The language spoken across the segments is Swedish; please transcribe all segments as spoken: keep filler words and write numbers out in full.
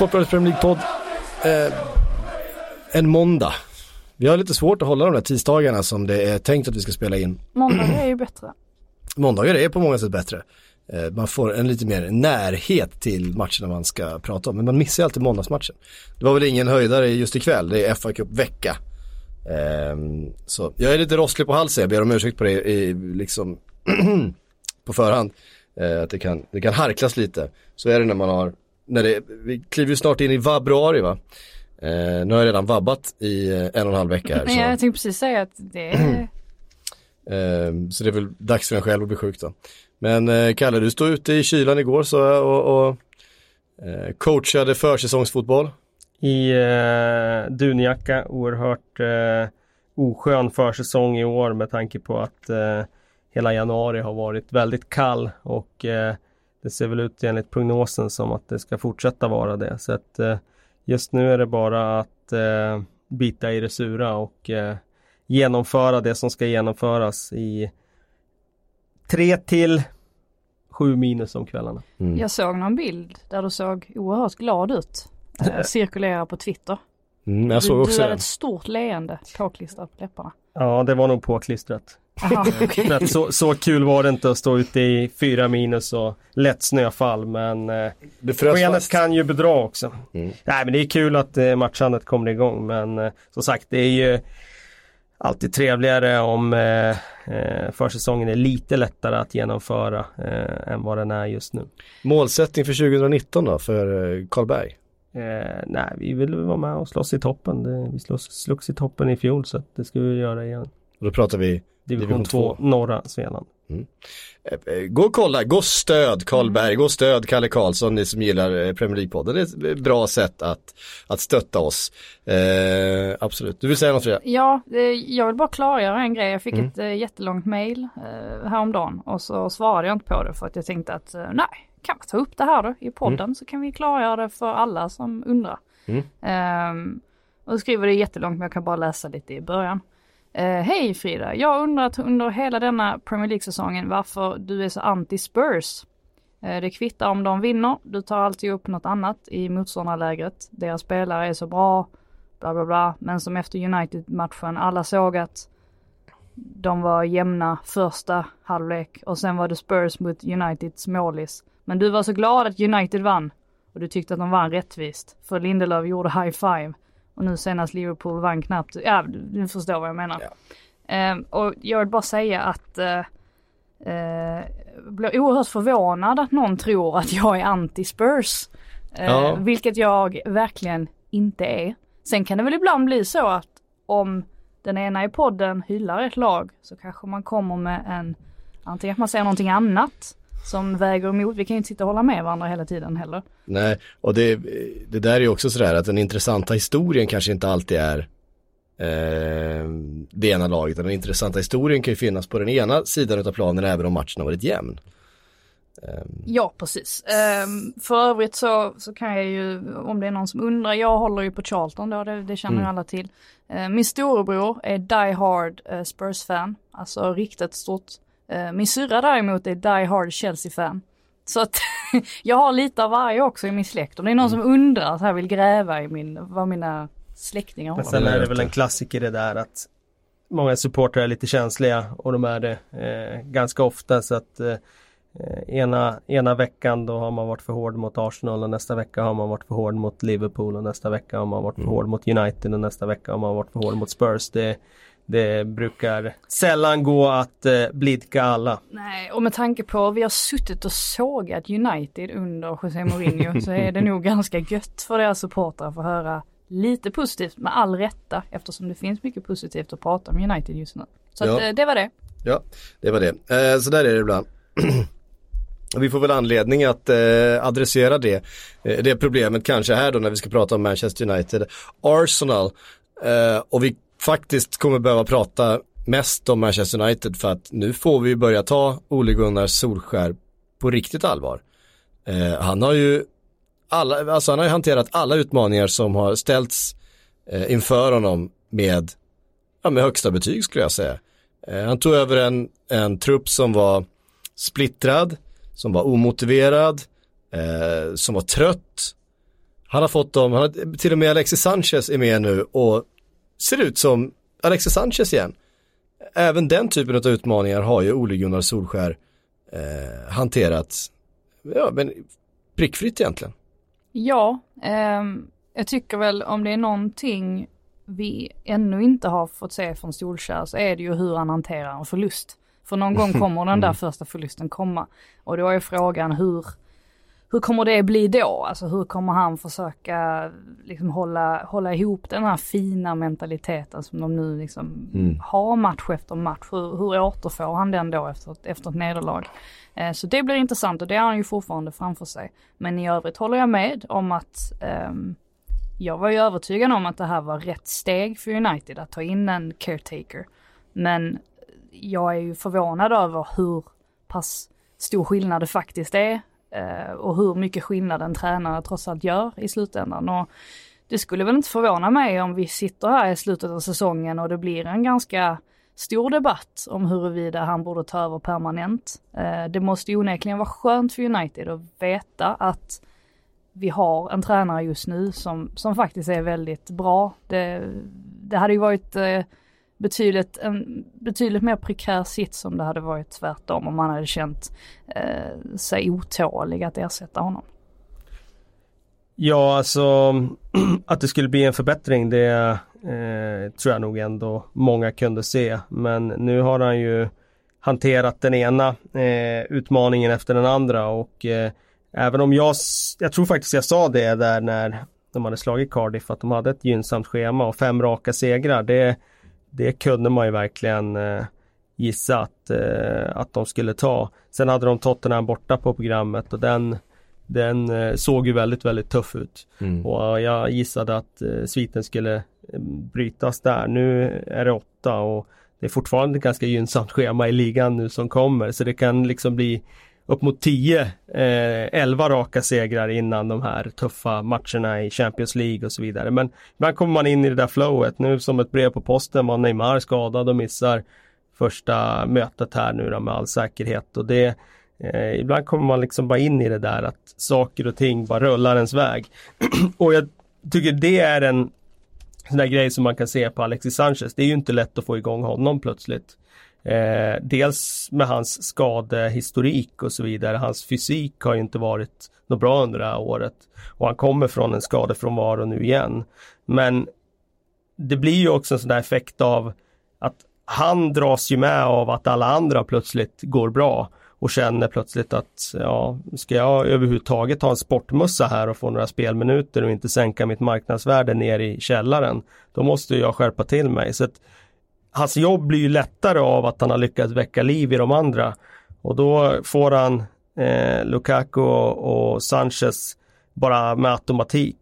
Sportbladets Premier League-podd eh, en måndag. Vi har lite svårt att hålla de där tisdagarna som det är tänkt att vi ska spela in. Måndagar är ju bättre. Måndagar är på många sätt bättre. Eh, man får en lite mer närhet till matcherna man ska prata om. Men man missar alltid måndagsmatchen. Det var väl ingen höjdare just ikväll. Det är F A Cup-vecka. Eh, så jag är lite rosslig på halsen. Jag ber om ursäkt på det i, liksom på förhand. Eh, att det kan, det kan harklas lite. Så är det när man har... När det, vi kliver ju snart in i vabruari, va? Eh, nu har jag redan vabbat i en och en halv vecka här. Så. Jag tänkte precis säga att det är... eh, så det är väl dags för en själv att bli sjuk då. Men eh, Kalle, du stod ute i kylan igår så, och, och eh, coachade försäsongsfotboll. I eh, dunjacka, oerhört eh, oskön försäsong i år med tanke på att eh, hela januari har varit väldigt kall och... Eh, Det ser väl ut enligt prognosen som att det ska fortsätta vara det. Så att eh, just nu är det bara att eh, bita i det sura och eh, genomföra det som ska genomföras i tre till sju minus om kvällarna. Mm. Jag såg någon bild där du såg oerhört glad ut. Eh, cirkulera på Twitter. Mm, jag såg du, också du hade ett stort leende påklistrat på läpparna. Ja, det var nog påklistrat. Aha, okay. så, så kul var det inte att stå ute i fyra minus och lätt snöfall, men eh, skenet kan ju bedra också. Mm. Nej, men det är kul att eh, matchandet kommer igång, men eh, som sagt, det är ju alltid trevligare om eh, eh, försäsongen är lite lättare att genomföra eh, än vad den är just nu. Målsättning för tjugonitton då för eh, Karlberg? Eh, nej, vi vill vara med och slåss i toppen. Det, vi slåss, slogs i toppen i fjol, så det ska vi göra igen. Och då pratar vi Division två, norra Svealand. Mm. Gå och kolla, gå stöd Karlberg, mm. gå stöd Kalle Karlsson, ni som gillar Premier League-podden. Det är ett bra sätt att, att stötta oss. Eh, absolut. Du vill säga något, Freja? Ja, jag vill bara klargöra en grej. Jag fick mm. ett jättelångt mejl eh, häromdagen och så svarade jag inte på det för att jag tänkte att nej, kan vi ta upp det här då i podden mm. så kan vi klargöra det för alla som undrar. Mm. Eh, och då skriver det jättelångt, men jag kan bara läsa lite i början. Uh, Hej Frida, jag har undrat under hela denna Premier League-säsongen varför du är så anti-Spurs. Uh, det kvittar om de vinner, du tar alltid upp något annat i motståndarlägret. Deras spelare är så bra, bla bla bla. Men som efter United-matchen, alla såg att de var jämna första halvlek och sen var det Spurs mot Uniteds målis. Men du var så glad att United vann och du tyckte att de vann rättvist för Lindelöf gjorde high five. Och nu senast Liverpool vann knappt. Ja, du förstår vad jag menar. Yeah. Eh, och jag vill bara säga att eh, eh, jag blir oerhört förvånad att någon tror att jag är anti-Spurs. Eh, ja. Vilket jag verkligen inte är. Sen kan det väl ibland bli så att om den ena i podden hyllar ett lag så kanske man kommer med en... Antingen att man säger någonting annat som väger emot. Vi kan ju inte sitta och hålla med varandra hela tiden heller. Nej, och det, det där är ju också sådär att den intressanta historien kanske inte alltid är eh, det ena laget. Den intressanta historien kan ju finnas på den ena sidan av planen även om matchen har varit jämn. Eh. Ja, precis. Eh, för övrigt så, så kan jag ju, om det är någon som undrar, jag håller ju på Charlton då, det, det känner mm. alla till. Eh, min storebror är Die Hard eh, Spurs-fan, alltså riktigt stort. Min syrra däremot är Die Hard Chelsea-fan. Så att jag har lite av varje också i min släkt. Om det är någon som undrar så här vill gräva i min, vad mina släktingar har. Men sen är det väl en klassiker det där att många supportrar är lite känsliga och de är det eh, ganska ofta. Så att eh, ena, ena veckan då har man varit för hård mot Arsenal och nästa vecka har man varit för hård mot Liverpool och nästa vecka har man varit för hård mot United och nästa vecka har man varit för hård mot Spurs. Det Det brukar sällan gå att eh, blidka alla. Nej, och med tanke på att vi har suttit och sågat United under José Mourinho så är det nog ganska gött för deras supportrar att få höra lite positivt med all rätta eftersom det finns mycket positivt att prata om United just nu. Så ja. att, eh, det var det. Ja, det var det. Eh, så där är det ibland. Vi får väl anledning att eh, adressera det. Eh, det problemet kanske här då när vi ska prata om Manchester United. Arsenal eh, och vi faktiskt kommer behöva prata mest om Manchester United för att nu får vi börja ta Ole Gunnar Solskjær på riktigt allvar. Eh, han har ju alla, alltså han har ju hanterat alla utmaningar som har ställts eh, inför honom med, ja, med högsta betyg skulle jag säga. Eh, han tog över en, en trupp som var splittrad, som var omotiverad, eh, som var trött. Han har fått dem, han har, till och med Alexis Sanchez är med nu och ser ut som Alexis Sanchez igen. Även den typen av utmaningar har ju Ole Gunnar Solskär eh, hanterat, ja, men prickfritt egentligen. Ja, eh, jag tycker väl om det är någonting vi ännu inte har fått se från Solskär så är det ju hur han hanterar en förlust. För någon gång kommer den där första förlusten komma. Och då är frågan hur, hur kommer det bli då? Alltså hur kommer han försöka liksom hålla, hålla ihop den här fina mentaliteten som de nu liksom mm. har match efter match? Hur, hur återfår han den då efter, efter ett nederlag? Eh, så det blir intressant och det har han ju fortfarande framför sig. Men i övrigt håller jag med om att... Ehm, jag var ju övertygad om att det här var rätt steg för United att ta in en caretaker. Men jag är ju förvånad över hur pass stor skillnad det faktiskt är och hur mycket skillnad en tränare trots allt gör i slutändan. Och det skulle väl inte förvåna mig om vi sitter här i slutet av säsongen och det blir en ganska stor debatt om huruvida han borde ta över permanent. Det måste ju onekligen vara skönt för United att veta att vi har en tränare just nu som, som faktiskt är väldigt bra. Det, det hade ju varit eh, betydligt, en betydligt mer prekär sitt som det hade varit tvärtom om man hade känt eh, sig otålig att ersätta honom. Ja, alltså att det skulle bli en förbättring det eh, tror jag nog ändå många kunde se. Men nu har han ju hanterat den ena eh, utmaningen efter den andra och eh, även om jag, jag tror faktiskt jag sa det där när de hade slagit Cardiff att de hade ett gynnsamt schema och fem raka segrar. Det, det kunde man ju verkligen eh, gissa att, eh, att de skulle ta. Sen hade de Tottenham borta på programmet och den, den eh, såg ju väldigt, väldigt tuff ut. Mm. Och jag gissade att eh, sviten skulle brytas där. Nu är det åtta och det är fortfarande ett ganska gynnsamt schema i ligan nu som kommer. Så det kan liksom bli... upp mot tio, eh, elva raka segrar innan de här tuffa matcherna i Champions League och så vidare. Men ibland kommer man in i det där flowet nu som ett brev på posten. Man Neymar skadad och missar första mötet här nu då, med all säkerhet. Och det, eh, ibland kommer man liksom bara in i det där att saker och ting bara rullar ens väg. Och jag tycker det är en sån där grej som man kan se på Alexis Sanchez. Det är ju inte lätt att få igång honom plötsligt. Eh, dels med hans skadehistorik och så vidare. Hans fysik har ju inte varit något bra under det här året och han kommer från en skadefrånvaro nu igen, men det blir ju också en sån där effekt av att han dras ju med av att alla andra plötsligt går bra och känner plötsligt att ja, ska jag överhuvudtaget ha en sportmössa här och få några spelminuter och inte sänka mitt marknadsvärde ner i källaren, då måste jag skärpa till mig. Så att hans jobb blir ju lättare av att han har lyckats väcka liv i de andra. Och då får han eh, Lukaku och, och Sanchez bara med automatik.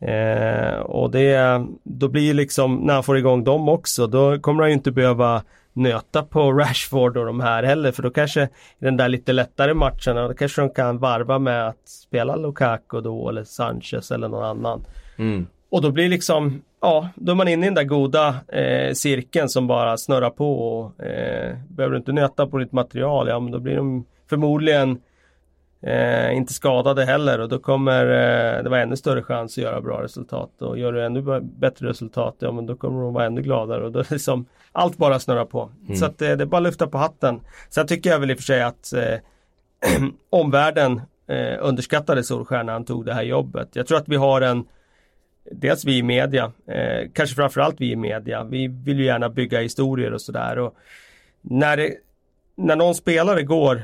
Eh, och det, då blir ju liksom, när han får igång dem också, då kommer han ju inte behöva nöta på Rashford och de här heller. För då kanske i den där lite lättare matchen, då kanske de kan varva med att spela Lukaku då, eller Sanchez eller någon annan. Mm. Och då blir liksom... ja, då är man inne i den där goda eh, cirkeln som bara snurrar på. Och, eh, behöver du inte nöta på ditt material, ja men då blir de förmodligen eh, inte skadade heller. Och då kommer eh, det vara ännu större chans att göra bra resultat. Och gör du ännu bättre resultat, ja men då kommer de vara ännu gladare. Och då liksom allt bara snurrar på. Mm. Så att, eh, det är bara att lyfta på hatten. Sen tycker jag väl i och för sig att eh, omvärlden eh, underskattade Solskär när han tog det här jobbet. Jag tror att vi har en... dels vi i media, eh, kanske framförallt vi i media, vi vill ju gärna bygga historier och sådär, och när, det, när någon spelare går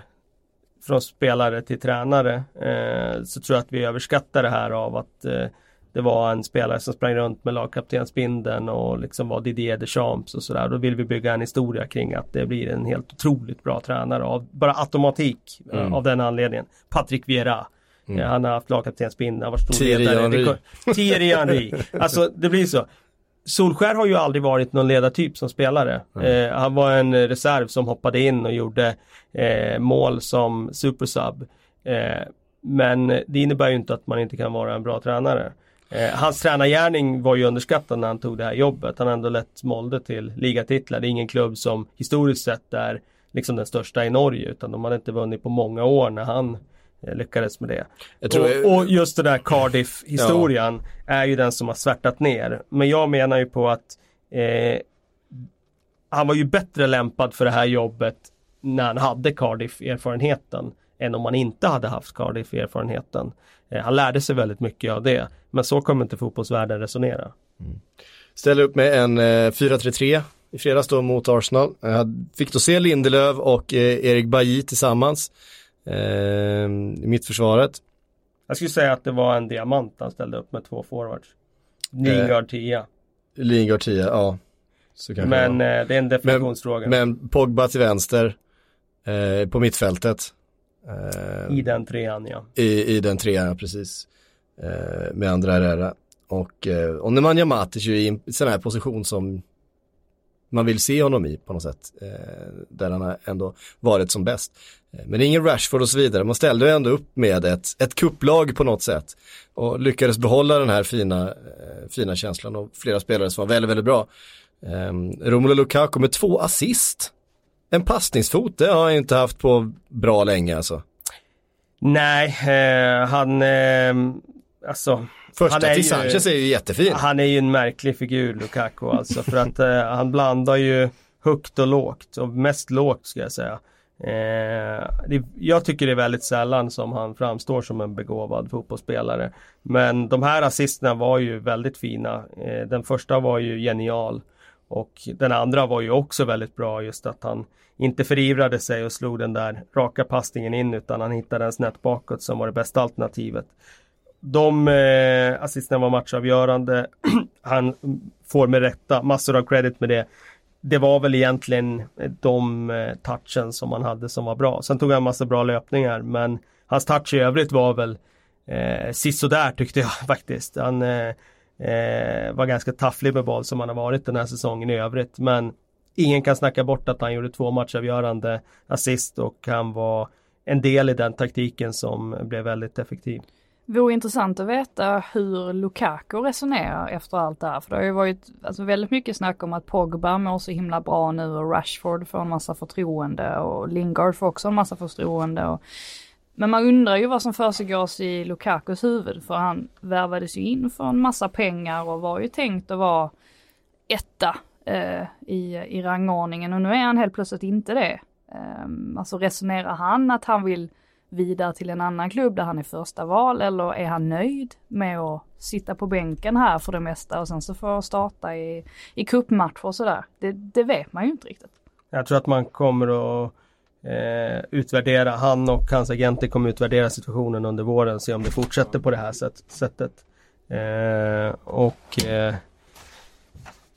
från spelare till tränare eh, så tror jag att vi överskattar det här av att eh, det var en spelare som sprang runt med lagkaptensbindeln och liksom var Didier Deschamps och sådär. Då vill vi bygga en historia kring att det blir en helt otroligt bra tränare av bara automatik mm. eh, av den anledningen. Patrick Vieira. Mm. Han har haft lagkaptensbindeln. Thierry Henry. Thierry Henry. Alltså det blir så. Solskär har ju aldrig varit någon ledartyp som spelare. Mm. Eh, han var en reserv som hoppade in och gjorde eh, mål som supersub. Eh, men det innebär ju inte att man inte kan vara en bra tränare. Eh, hans tränargärning var ju underskattad när han tog det här jobbet. Han har ändå lett Molde till ligatitlar. Det är ingen klubb som historiskt sett är liksom den största i Norge, utan de hade inte vunnit på många år när han Jag lyckades med det. Jag tror och, jag... och just den där Cardiff-historien ja. Är ju den som har svärtat ner. Men jag menar ju på att eh, han var ju bättre lämpad för det här jobbet när han hade Cardiff-erfarenheten än om han inte hade haft Cardiff-erfarenheten. Eh, han lärde sig väldigt mycket av det. Men så kommer inte fotbollsvärlden resonera. Mm. Ställer upp med en eh, fyra tre tre i fredags då mot Arsenal. Eh, fick då se Lindelöf och eh, Erik Bailly tillsammans. Eh, i mittförsvaret. Jag skulle säga att det var en diamant han ställde upp med två forwards. Lingard tia. Lingard tia, ja. Så men det, eh, det är en definitionsfråga. Men, men Pogba till vänster eh, på mittfältet. Eh, I den trean, ja. I, i den trean, precis. Eh, med andra röra. Och, eh, och Nemanja Matic är ju i en sån här position som man vill se honom i på något sätt. Eh, där han har ändå varit som bäst. Men ingen Rashford och så vidare. Man ställde ju ändå upp med ett, ett kupplag på något sätt. Och lyckades behålla den här fina, eh, fina känslan. Och flera spelare som var väldigt, väldigt bra. Eh, Romelu Lukaku med två assist. En passningsfot, det har jag inte haft på bra länge alltså. Nej, eh, han... Eh, alltså... Första han till Sanchez är ju jättefin. Han är ju en märklig figur, Lukaku. Alltså, för att eh, han blandar ju högt och lågt. Och mest lågt, ska jag säga. Eh, det, jag tycker det är väldigt sällan som han framstår som en begåvad fotbollsspelare. Men de här assisterna var ju väldigt fina. Eh, den första var ju genial. Och den andra var ju också väldigt bra. Just att han inte förivrade sig och slog den där raka passningen in. Utan han hittade en snett bakåt som var det bästa alternativet. De eh, assisterna var matchavgörande. Han får med rätta massor av credit med det. Det var väl egentligen de eh, touchen som han hade som var bra. Sen tog han en massa bra löpningar. Men hans touch i övrigt var väl eh, sisådär tyckte jag faktiskt. Han eh, eh, var ganska tafflig med boll som han har varit den här säsongen i övrigt. Men ingen kan snacka bort att han gjorde två matchavgörande assist. Och han var en del i den taktiken som blev väldigt effektiv. Det vore intressant att veta hur Lukaku resonerar efter allt det här. För det har ju varit alltså, väldigt mycket snack om att Pogba mår så himla bra nu och Rashford får en massa förtroende och Lingard får också en massa förtroende. Och... Men man undrar ju vad som försiggår i Lukakus huvud, för han värvades ju in för en massa pengar och var ju tänkt att vara etta eh, i, i rangordningen och nu är han helt plötsligt inte det. Eh, alltså resonerar han att han vill... vidare till en annan klubb där han är första val, eller är han nöjd med att sitta på bänken här för det mesta och sen så får starta i, i cupmatcher och sådär. Det, det vet man ju inte riktigt. Jag tror att man kommer att eh, utvärdera, han och hans agenter kommer att utvärdera situationen under våren, se om det fortsätter på det här sätt, sättet. Eh, och eh,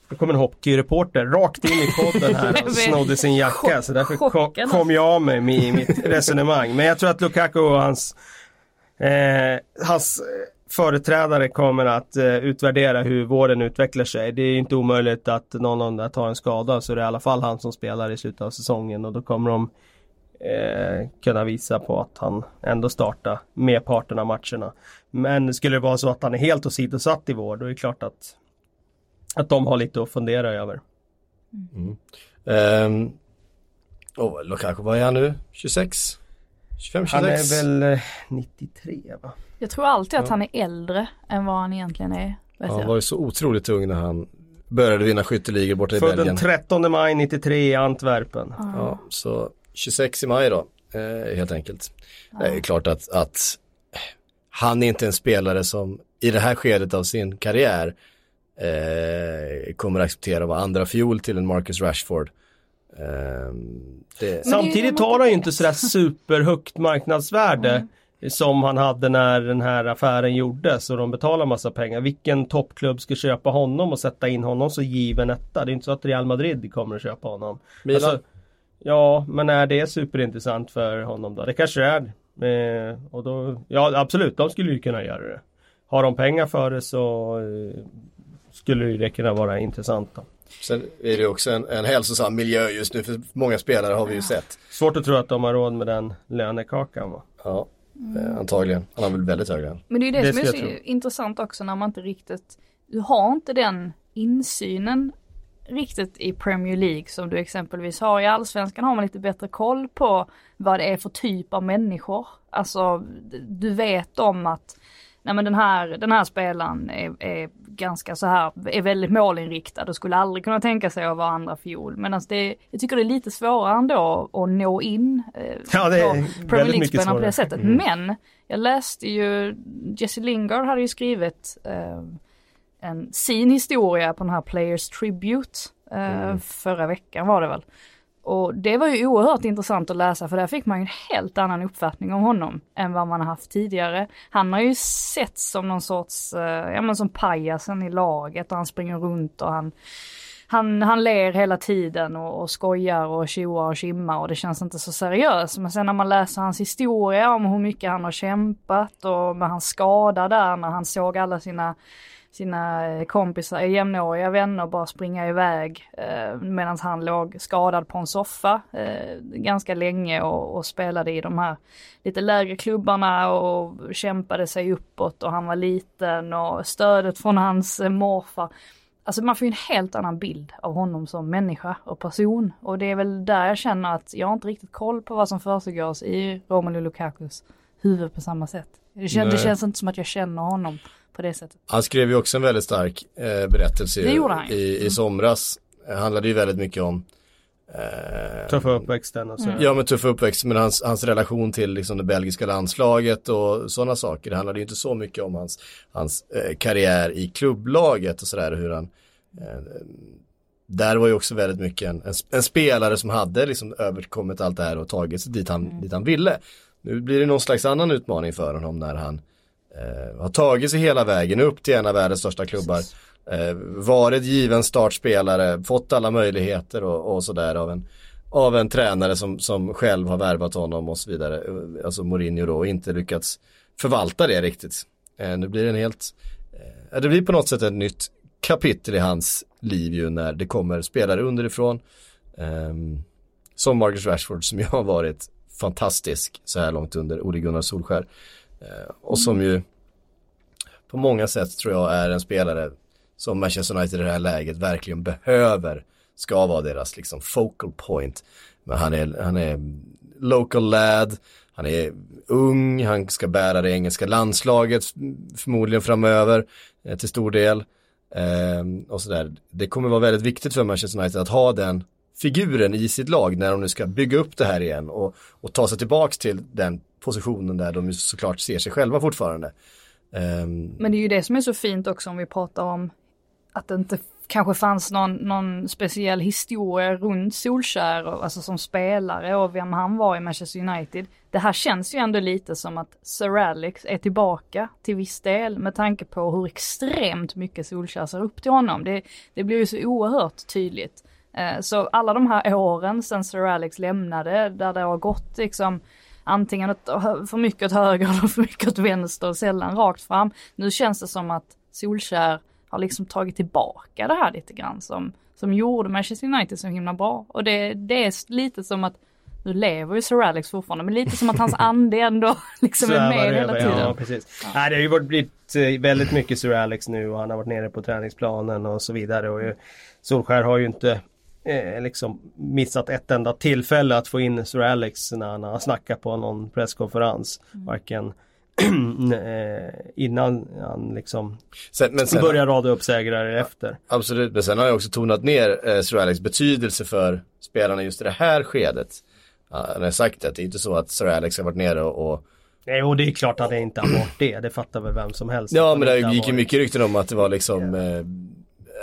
det kom en hockeyreporter rakt in i podden här och snodde sin jacka. Så därför ko- kom jag av mig med mitt resonemang. Men jag tror att Lukaku och hans, eh, hans företrädare kommer att eh, utvärdera hur vården utvecklar sig. Det är inte omöjligt att någon av dem tar en skada. Så det är i alla fall han som spelar i slutet av säsongen. Och då kommer de eh, kunna visa på att han ändå startar med parten av matcherna. Men skulle det vara så att han är helt åsidosatt i vård, då är det klart att... Att de har lite att fundera över. Mm. Um, oh, Lukaku, vad är han nu? tjugosex? tjugofem tjugosex? Han är väl nittiotre, va? Jag tror alltid att ja. Han är äldre än vad han egentligen är. Ja, han var ju så otroligt ung när han började vinna skytteligor borta i Belgien. Född den trettonde maj nittiotre i Antwerpen. Mm. Ja, så tjugosex i maj då, eh, helt enkelt. Ja. Det är klart att, att han är inte en spelare som i det här skedet av sin karriär Eh, kommer att acceptera vad andra fjol till en Marcus Rashford. Eh, det... Samtidigt tar han ju inte sådär superhögt marknadsvärde mm. som han hade när den här affären gjordes och de betalar massa pengar. Vilken toppklubb ska köpa honom och sätta in honom så given etta? Det är inte så att Real Madrid kommer att köpa honom. Alltså, ja, men är det superintressant för honom då? Det kanske är. Eh, och då, ja, absolut, de skulle ju kunna göra det. Har de pengar för det så... Eh, skulle ju det kunna vara intressant då. Sen är det också en, en hälsosam miljö just nu för många spelare har vi ju sett. Svårt att tro att de har råd med den lönekakan va? Ja, mm. antagligen. Han har väl väldigt hög lön. Men det är ju det, det som är så intressant också när man inte riktigt, du har inte den insynen riktigt i Premier League som du exempelvis har. I Allsvenskan har man lite bättre koll på vad det är för typ av människor. Alltså du vet om att nej, men den här, den här spelaren är, är ganska så här, är väldigt målinriktad och skulle aldrig kunna tänka sig att vara andra fjol. Men alltså det, jag tycker det är lite svårare ändå att nå in eh, ja, det är Premier League-spelarna på det sättet. Mm. Men jag läste ju, Jesse Lingard hade ju skrivit eh, en sin historia på den här Players Tribute eh, mm. förra veckan var det väl. Och det var ju oerhört intressant att läsa, för där fick man ju en helt annan uppfattning om honom än vad man har haft tidigare. Han har ju sett som någon sorts, eh, ja men som pajasen i laget, och han springer runt och han, han, han ler hela tiden och, och skojar och tjoar och kimmar och det känns inte så seriöst. Men sen när man läser hans historia om hur mycket han har kämpat och med hans skada där när han såg alla sina... sina kompisar, jämnåriga vänner bara springa iväg eh, medan han låg skadad på en soffa eh, ganska länge och, och spelade i de här lite lägre klubbarna och kämpade sig uppåt och han var liten och stödet från hans morfar. Alltså man får ju en helt annan bild av honom som människa och person, och det är väl där jag känner att jag har inte riktigt koll på vad som försiggår i Romelu Lukakus huvud på samma sätt. Det, kän- det känns inte som att jag känner honom på det sättet. Han skrev ju också en väldigt stark eh, berättelse i, i somras. Det handlade ju väldigt mycket om eh, tuffa uppväxten. Och så. Mm. Ja, men tuffa uppväxten, men hans, hans relation till liksom, det belgiska landslaget och sådana saker. Det handlade ju inte så mycket om hans, hans eh, karriär i klubblaget och sådär. Hur han, eh, där var ju också väldigt mycket en, en, en spelare som hade liksom, överkommit allt det här och tagit sig dit han, mm. dit han ville. Nu blir det någon slags annan utmaning för honom när han Uh, har tagit sig hela vägen upp till en av världens största klubbar, uh, varit given startspelare, fått alla möjligheter och, och sådär av en, av en tränare som, som själv har värvat honom och så vidare, uh, alltså Mourinho då, och inte lyckats förvalta det riktigt. Uh, nu blir det en helt uh, det blir på något sätt ett nytt kapitel i hans liv ju när det kommer spelare underifrån uh, som Marcus Rashford, som ju har varit fantastisk så här långt under Ole Gunnar Solskär. Och som ju på många sätt tror jag är en spelare som Manchester United i det här läget verkligen behöver, ska vara deras liksom focal point. Men han är, han är local lad, han är ung, han ska bära det engelska landslaget förmodligen framöver till stor del. Och så där. Det kommer vara väldigt viktigt för Manchester United att ha den figuren i sitt lag när de nu ska bygga upp det här igen och, och ta sig tillbaka till den positionen där de såklart ser sig själva fortfarande. Um... Men det är ju det som är så fint också, om vi pratar om att det inte kanske fanns någon, någon speciell historia runt Solskär och, alltså som spelare och vem han var i Manchester United. Det här känns ju ändå lite som att Sir Alex är tillbaka till viss del med tanke på hur extremt mycket Solskär ser upp till honom. Det, det blir ju så oerhört tydligt. Så alla de här åren sen Sir Alex lämnade, där det har gått liksom antingen för mycket åt höger eller för mycket åt vänster och sällan rakt fram. Nu känns det som att Solskär har liksom tagit tillbaka det här lite grann som, som gjorde Manchester United så himla bra. Och det, det är lite som att, nu lever ju Sir Alex fortfarande, men lite som att hans ande ändå liksom är med hela tiden. Ja, precis. Ja. Nej, det har ju varit blivit väldigt mycket Sir Alex nu och han har varit nere på träningsplanen och så vidare. Och ju, Solskär har ju inte... Eh, liksom missat ett enda tillfälle att få in Sir Alex när han har snackat på någon presskonferens, mm. varken eh, innan han liksom sen, sen, börjar rada upp segrar efter. Absolut, men sen har jag också tonat ner eh, Sir Alex betydelse för spelarna just i det här skedet. Ja, han har sagt att det är inte så att Sir Alex har varit nere och, och... Nej, och det är klart att det inte har varit det, det fattar väl vem som helst. Ja, men det gick ju mycket rykten om att det var liksom... Yeah. Eh,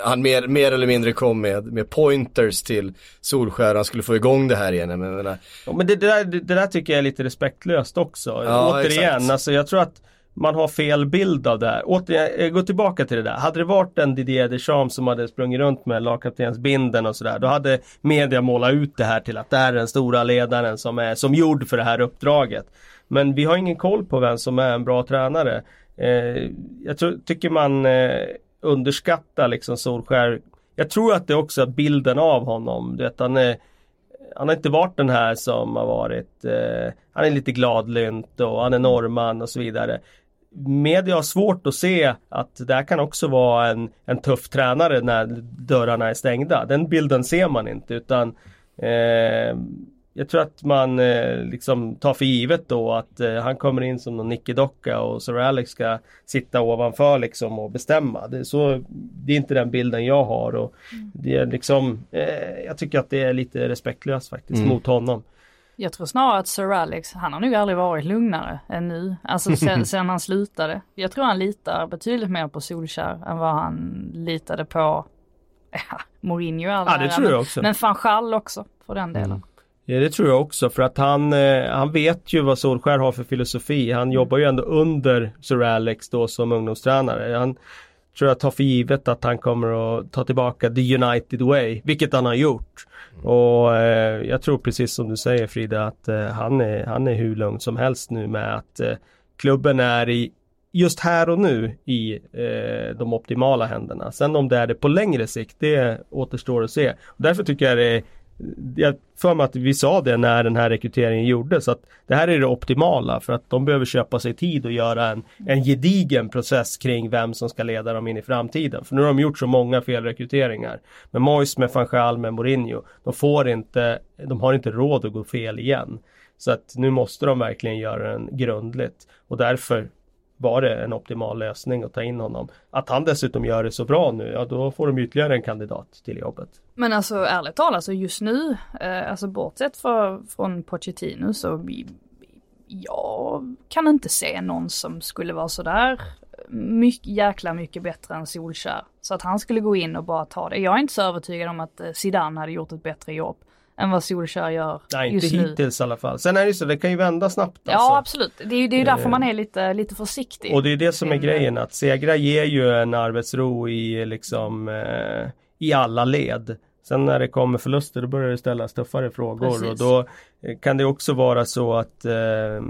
han mer, mer eller mindre kom med, med pointers till Solskär, han skulle få igång det här igen. Men, men, ja, men det, det, där, det, det där tycker jag är lite respektlöst också. Ja, återigen, alltså, jag tror att man har fel bild av det här. Återigen, jag går tillbaka till det där. Hade det varit en Didier Deschamps som hade sprungit runt med lagkaptensbinden och sådär, då hade media målat ut det här till att det är den stora ledaren som är som gjord för det här uppdraget. Men vi har ingen koll på vem som är en bra tränare. Eh, jag tror, tycker man... Eh, underskatta liksom Solskär. Jag tror att det också är bilden av honom. Du vet, han, är, han har inte varit den här som har varit eh, han är lite gladlynt och han är norrman och så vidare. media har svårt att se att det här kan också vara en, en tuff tränare när dörrarna är stängda. Den bilden ser man inte, utan eh, jag tror att man eh, liksom tar för givet då att eh, han kommer in som någon nickedocka och Sir Alex ska sitta ovanför liksom och bestämma. Det är, så, det är inte den bilden jag har, och det är liksom, eh, jag tycker att det är lite respektlöst faktiskt mm. mot honom. Jag tror snarare att Sir Alex, han har nog aldrig varit lugnare än nu. Alltså sen, sen han slutade. Jag tror han litar betydligt mer på Solskjaer än vad han litade på ja, Mourinho. Ja, det tror jag också. Men Van Gaal också, för den delen. Mm. Ja, det tror jag också. För att han, eh, han vet ju vad Solskjaer har för filosofi. Han jobbar ju ändå under Sir Alex då som ungdomstränare. Han tror jag tar för givet att han kommer att ta tillbaka The United Way, vilket han har gjort. Och eh, jag tror precis som du säger, Frida, att eh, han, är, han är hur lugnt som helst nu med att eh, klubben är i, just här och nu i eh, de optimala händerna. Sen om det är det på längre sikt, det återstår att se. Och därför tycker jag det, jag för mig att vi sa det när den här rekryteringen gjordes, att det här är det optimala för att de behöver köpa sig tid och göra en, en gedigen process kring vem som ska leda dem in i framtiden. För nu har de gjort så många felrekryteringar med Moyes, med Van Gaal, med Mourinho. De får inte, de har inte råd att gå fel igen. Så att nu måste de verkligen göra den grundligt, och därför var det en optimal lösning att ta in honom. Att han dessutom gör det så bra nu, ja, då får de ytterligare en kandidat till jobbet. Men alltså ärligt talat, alltså just nu, eh, alltså bortsett för, från Pochettino, så jag kan inte se någon som skulle vara sådär mycket, jäkla mycket bättre än Solskjaer. Så att han skulle gå in och bara ta det. Jag är inte så övertygad om att Zidane hade gjort ett bättre jobb än vad Solskjaer gör. Nej, just inte nu. Hittills i alla fall. Sen är det så, det kan ju vända snabbt. Alltså. Ja, absolut. Det är ju det är därför man är lite, lite försiktig. Och det är det som är grejen, att segrar ger ju en arbetsro i, liksom, eh, i alla led. Sen när det kommer förluster, då börjar det ställas tuffare frågor. Precis. Och då kan det också vara så att, eh,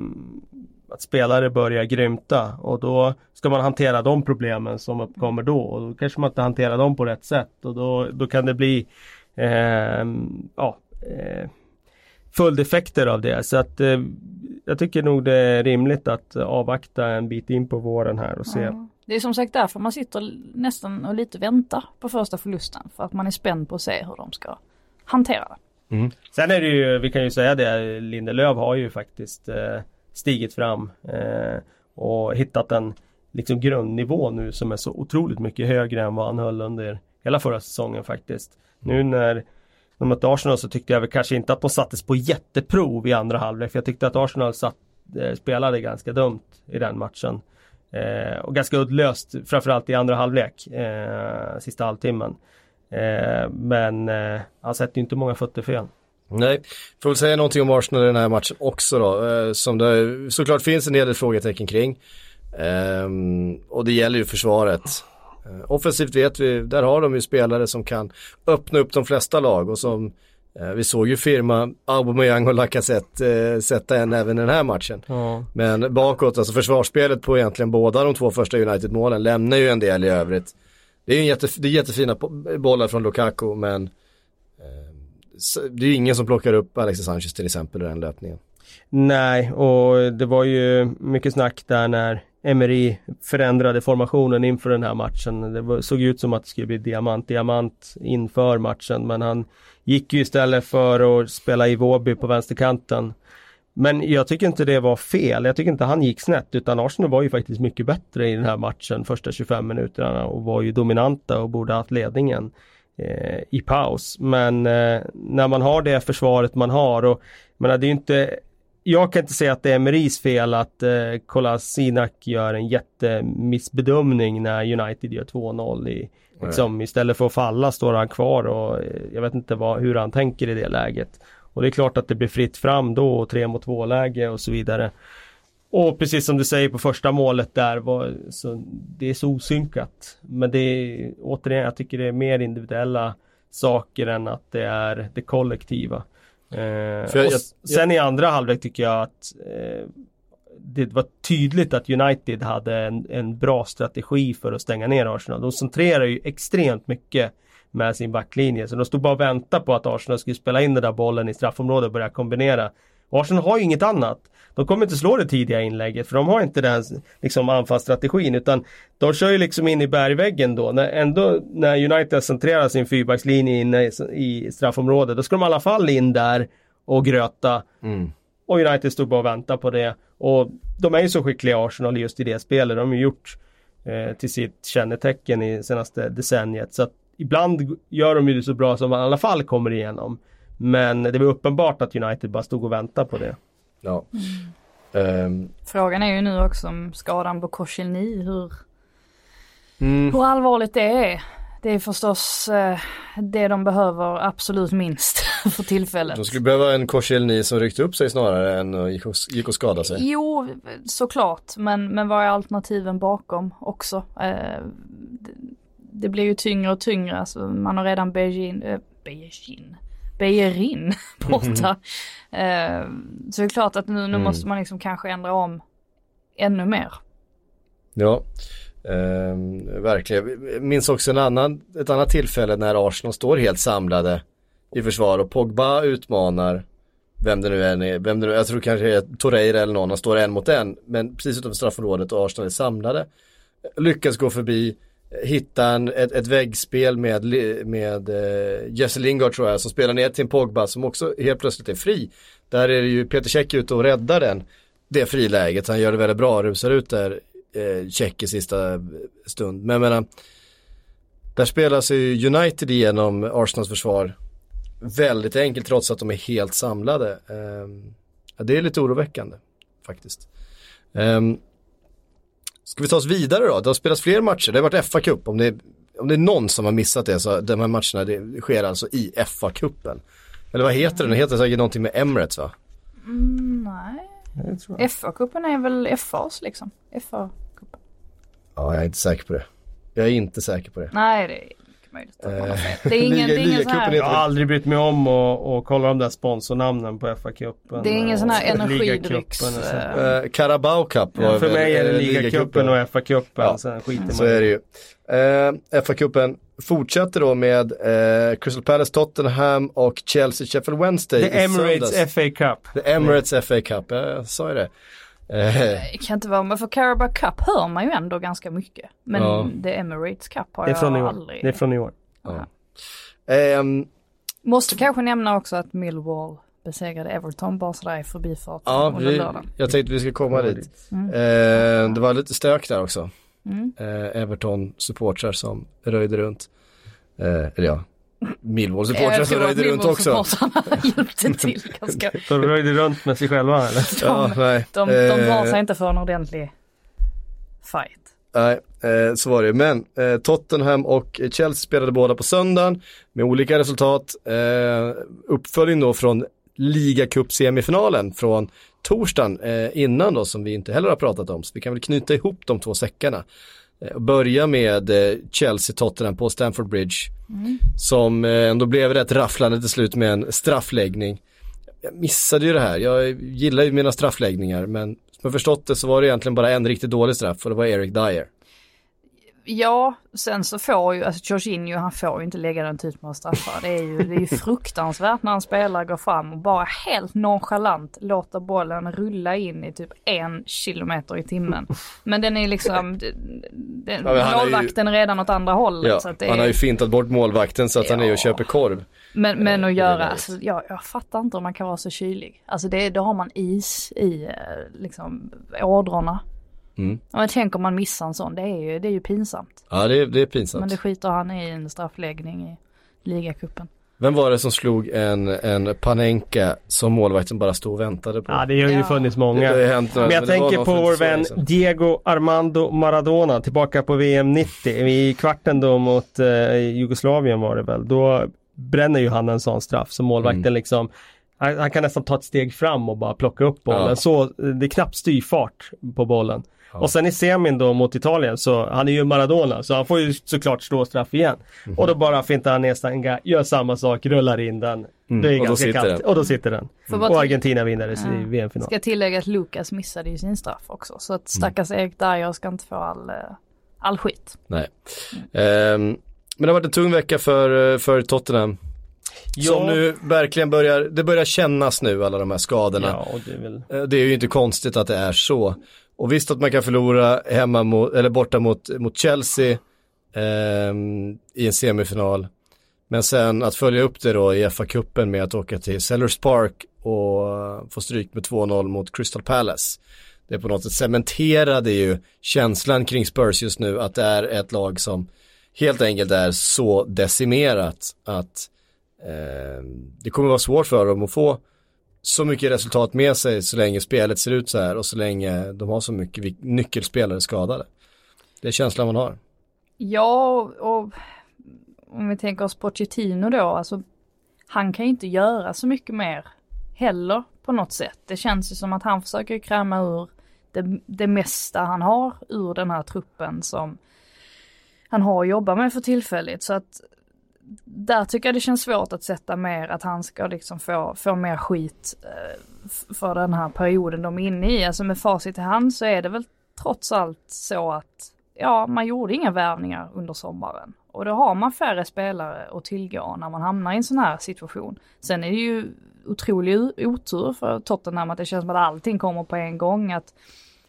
att spelare börjar grymta. Och då ska man hantera de problemen som uppkommer då. Och då kanske man inte hanterar dem på rätt sätt. Och då, då kan det bli eh, ja, Eh, följdeffekter av det. Så att eh, jag tycker nog det är rimligt att avvakta en bit in på våren här och se. Mm. Det är som sagt därför man sitter nästan och lite väntar på första förlusten, för att man är spänd på att se hur de ska hantera det. Mm. Sen är det ju, vi kan ju säga det, Lindelöf har ju faktiskt eh, stigit fram eh, och hittat en liksom grundnivå nu som är så otroligt mycket högre än vad han höll under hela förra säsongen faktiskt. Mm. Nu när När mot Arsenal så tyckte jag väl kanske inte att de sattes på jätteprov i andra halvlek. För jag tyckte att Arsenal satt, eh, spelade ganska dumt i den matchen. Eh, och ganska uddlöst, framförallt i andra halvlek, eh, sista halvtimmen. Eh, men eh, han sätter ju inte många fötter fel. Nej, får väl säga någonting om Arsenal i den här matchen också då. Eh, som det såklart finns en del frågetecken kring. Eh, och det gäller ju försvaret. Offensivt vet vi, där har de ju spelare som kan öppna upp de flesta lag, och som eh, vi såg ju firma Aubameyang och Lacazette eh, sätta en även den här matchen. Ja. Men bakåt, alltså försvarsspelet på egentligen båda de två första United-målen lämnar ju en del i övrigt. Det är ju en jätte, det är jättefina bollar från Lukaku, men eh, det är ju ingen som plockar upp Alexis Sanchez till exempel i den löpningen. Nej, och det var ju mycket snack där när Emery förändrade formationen inför den här matchen. Det såg ut som att det skulle bli diamant, diamant inför matchen, men han gick ju istället för att spela Iwobi på vänsterkanten. Men jag tycker inte det var fel. Jag tycker inte han gick snett, utan Arsenal var ju faktiskt mycket bättre i den här matchen första tjugofem minuterna och var ju dominanta och borde ha haft ledningen eh, i paus. Men eh, när man har det försvaret man har, och men det är ju inte, jag kan inte säga att det är Emerys fel att eh, Kolasinac gör en jättemissbedömning när United gör två noll. I, liksom, istället för att falla står han kvar, och eh, jag vet inte vad, hur han tänker i det läget. Och det är klart att det blir fritt fram då, och tre mot två läge och så vidare. Och precis som du säger på första målet där, var, så, det är så osynkat. Men det är, återigen, jag tycker det är mer individuella saker än att det är det kollektiva. Eh, jag, jag, sen i andra halvlek tycker jag att eh, det var tydligt att United hade en, en bra strategi för att stänga ner Arsenal. De centrerar ju extremt mycket med sin backlinje, så de stod bara och väntade på att Arsenal skulle spela in den där bollen i straffområdet och börja kombinera. Arsenal har ju inget annat. De kommer inte slå det tidiga inlägget, för de har inte den liksom anfallsstrategin, utan de kör ju liksom in i bergväggen då. När, ändå, när United centrerar sin fyrbackslinje inne i, i straffområdet, då ska de i alla fall in där och gröta. Mm. Och United stod bara och väntade på det. Och de är ju så skickliga i Arsenal just i det spelet. De har ju gjort eh, till sitt kännetecken i senaste decenniet. Så att ibland gör de ju det så bra som man i alla fall kommer igenom. Men det var uppenbart att United bara stod och väntade på det. Ja. Mm. Um. Frågan är ju nu också om skadan på Koscielny, hur, mm. hur allvarligt det är. Det är förstås eh, det de behöver absolut minst för tillfället. De skulle behöva en Koscielny som ryckte upp sig snarare än och gick, och, gick och skadade sig. Jo, såklart. Men, men vad är alternativen bakom också? Eh, det, det blir ju tyngre och tyngre. Alltså, man har redan Bejerin, eh, Bejerin, Bejerin borta. eh, så det är klart att nu, nu mm. måste man liksom kanske ändra om ännu mer. Ja. Um, verkligen. Jag minns också en annan, ett annat tillfälle när Arsenal står helt samlade i försvar och Pogba utmanar vem det nu är, vem det nu, jag tror kanske är Torreira eller någon, han står en mot en men precis utanför straffområdet och Arsenal är samlade, lyckas gå förbi, hitta en, ett, ett väggspel med, med uh, Jesse Lingard tror jag, som spelar ner till en Pogba som också helt plötsligt är fri. Där är det ju Peter Cech ute och räddar den, det friläget, han gör det väldigt bra, rusar ut där Check i sista stund. Men jag menar, där spelar sig United igenom Arsenals försvar väldigt enkelt trots att de är helt samlade. Ja, det är lite oroväckande faktiskt. Ska vi ta oss vidare då? Det har spelats fler matcher. Det har varit F A-cup. Om det är, om det är någon som har missat det, så de här matcherna det sker alltså i F A-cupen. Eller vad heter den? Det heter säkert någonting med Emirates, va? Mm, nej. F A-cupen är väl F A's liksom. F A-cupen. Ja, jag är inte säker på det. Jag är inte säker på det. Nej, det är mycket möjligt att man har. Det är ingen, det är ingen sån här... Jag har aldrig brytt mig om och, och kolla de där sponsornamnen på F A-cupen. Det är ingen sån här energidrycks... Uh, Carabao Cup. Ja, för mig är det Liga-cupen och F A-cupen. Ja, sen skiter så man. Är det ju. Uh, F A-cupen fortsätter då med eh, Crystal Palace, Tottenham och Chelsea Sheffield Wednesday. The Emirates söndags. F A Cup. The Emirates mm. F A Cup, jag, jag sa ju det. Eh. Jag kan inte vara med, för Carabao Cup hör man ju ändå ganska mycket. Men ja. The Emirates Cup har jag aldrig. Det är från i år. Ja. Eh, Måste kanske nämna också att Millwall besegrade Everton, bara sådär i förbifarten. Ja, vi, jag tänkte vi ska komma mm. dit. Mm. Eh, det var lite stök där också. Mm. Eh, Everton-supportrar som röjde runt eh, eller ja Millwall-supportrar som röjde runt också. Hjälpte till ganska. De röjde runt med sig själva eller? De, ja, nej. de, de var sig eh, inte för en ordentlig fight. Nej, eh, så var det. Men eh, Tottenham och Chelsea spelade båda på söndagen med olika resultat. eh, Uppföljning då från Liga Cup semifinalen från torsdagen eh, innan då, som vi inte heller har pratat om. Så vi kan väl knyta ihop de två säckarna. Eh, och börja med eh, Chelsea-Tottenham på Stamford Bridge. Mm. Som eh, ändå blev rätt rafflande till slut med en straffläggning. Jag missade ju det här. Jag gillar ju mina straffläggningar. Men som jag förstått det så var det egentligen bara en riktigt dålig straff. Och det var Eric Dier. Ja, sen så får ju, alltså Jorginho, han får ju inte lägga den typen av straffar. Det är ju, det är ju fruktansvärt när han spelar, går fram och bara helt nonchalant låter bollen rulla in i typ en kilometer i timmen. Men den är liksom, den, ja, målvakten är ju, redan åt andra hållet. Ja, så att det han är, har ju fintat bort målvakten så att ja, han är och köper korv. Men, men att göra, alltså, jag, jag fattar inte om man kan vara så kylig. Alltså det, då har man is i liksom ådrorna. Mm. Men tänk om man missar en sån, det är ju, det är ju pinsamt. Ja, det är, det är pinsamt. Men det skiter han i en straffläggning i Ligacupen. Vem var det som slog en, en Panenka som målvakten bara stod och väntade på? Ja, det har ju ja. funnits många. Det, det hänt, men jag men tänker på vår vän Diego Armando Maradona, tillbaka på V M nittio. I kvarten då mot eh, Jugoslavien var det väl. Då bränner ju han en sån straff som målvakten mm. liksom... Han kan nästan ta ett steg fram och bara plocka upp bollen. Ja. Så det är knappt styrfart på bollen. Ja. Och sen i semin då mot Italien, så han är ju Maradona, så han får ju såklart slå straff igen. Mm. Och då bara fintar han nästan, gör samma sak, rullar in den. Mm. Det är och, ganska då kallt. Och då sitter den. Mm. Och Argentina vinner ja. i V M-finalen. Ska tillägga att Lucas missade ju sin straff också. Så att stackars mm. Erik Dier ska inte få all, all skit. Nej. Mm. Um, men det har varit en tung vecka för, för Tottenham. Ja. Som nu verkligen börjar, det börjar kännas nu, alla de här skadorna. Ja, och det, är väl... det är ju inte konstigt att det är så. Och visst att man kan förlora hemma mot, eller borta mot, mot Chelsea eh, i en semifinal. Men sen att följa upp det då i F A-cupen med att åka till Sellers Park och få stryk med två noll mot Crystal Palace. Det är på något sätt cementerade ju känslan kring Spurs just nu, att det är ett lag som helt enkelt är så decimerat att eh, det kommer vara svårt för dem att få så mycket resultat med sig så länge spelet ser ut så här och så länge de har så mycket nyckelspelare skadade. Det är känslan man har. Ja, och om vi tänker oss Pochettino då, alltså, han kan ju inte göra så mycket mer heller på något sätt. Det känns ju som att han försöker kräma ur det, det mesta han har ur den här truppen som han har jobbat med för tillfället. Så att där tycker jag det känns svårt att sätta mer att han ska liksom få, få mer skit eh, för den här perioden de är inne i. Alltså med facit i hand så är det väl trots allt så att ja, man gjorde inga värvningar under sommaren. Och då har man färre spelare att tillgå när man hamnar i en sån här situation. Sen är det ju otrolig otur för Tottenham att det känns som att allting kommer på en gång. Att,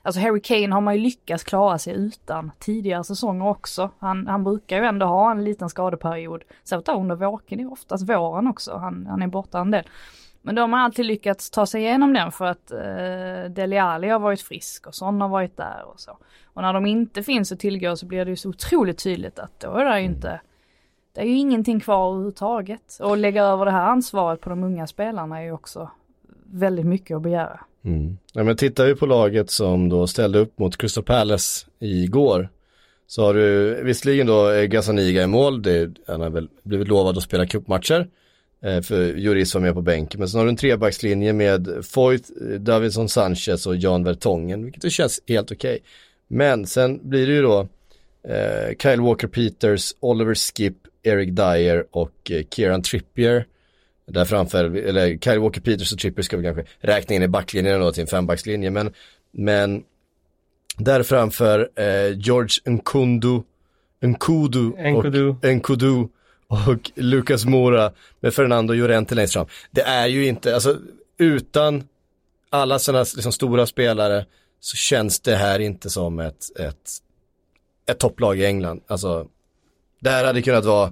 alltså Harry Kane har man ju lyckats klara sig utan tidigare säsonger också. Han, han brukar ju ändå ha en liten skadeperiod. Så tar under våken är oftast våren också. Han, han är borta en del. Men då har man alltid lyckats ta sig igenom den för att eh, Dele Alli har varit frisk och Son har varit där och så. Och när de inte finns att tillgå så blir det ju så otroligt tydligt att då är det ju inte... Det är ju ingenting kvar överhuvudtaget. Och lägga över det här ansvaret på de unga spelarna är ju också väldigt mycket att begära. Mm. Ja, men tittar vi på laget som då ställde upp mot Crystal Palace igår, så har du visserligen då Gazzaniga i mål. Det, han har väl blivit lovad att spela cupmatcher. För Juris var med på bänken. Men sen har du en trebackslinje med Foyth, Davinson Sanchez och Jan Vertonghen, vilket det känns helt okej. Okay. Men sen blir det ju då eh, Kyle Walker-Peters, Oliver Skipp, Eric Dyer och eh, Kieran Trippier. Där framför, eller Kyle Walker-Peters och Trippier ska vi kanske räkna in i backlinjen då till en fembackslinje. Men, men där framför eh, George Nkundu, Nkudu, Nkudu. Och Nkudu. Och Lucas Moura med Fernando Llorente längst fram. Det är ju inte, alltså utan alla sådana liksom stora spelare så känns det här inte som ett, ett, ett topplag i England. Alltså, det här hade kunnat vara...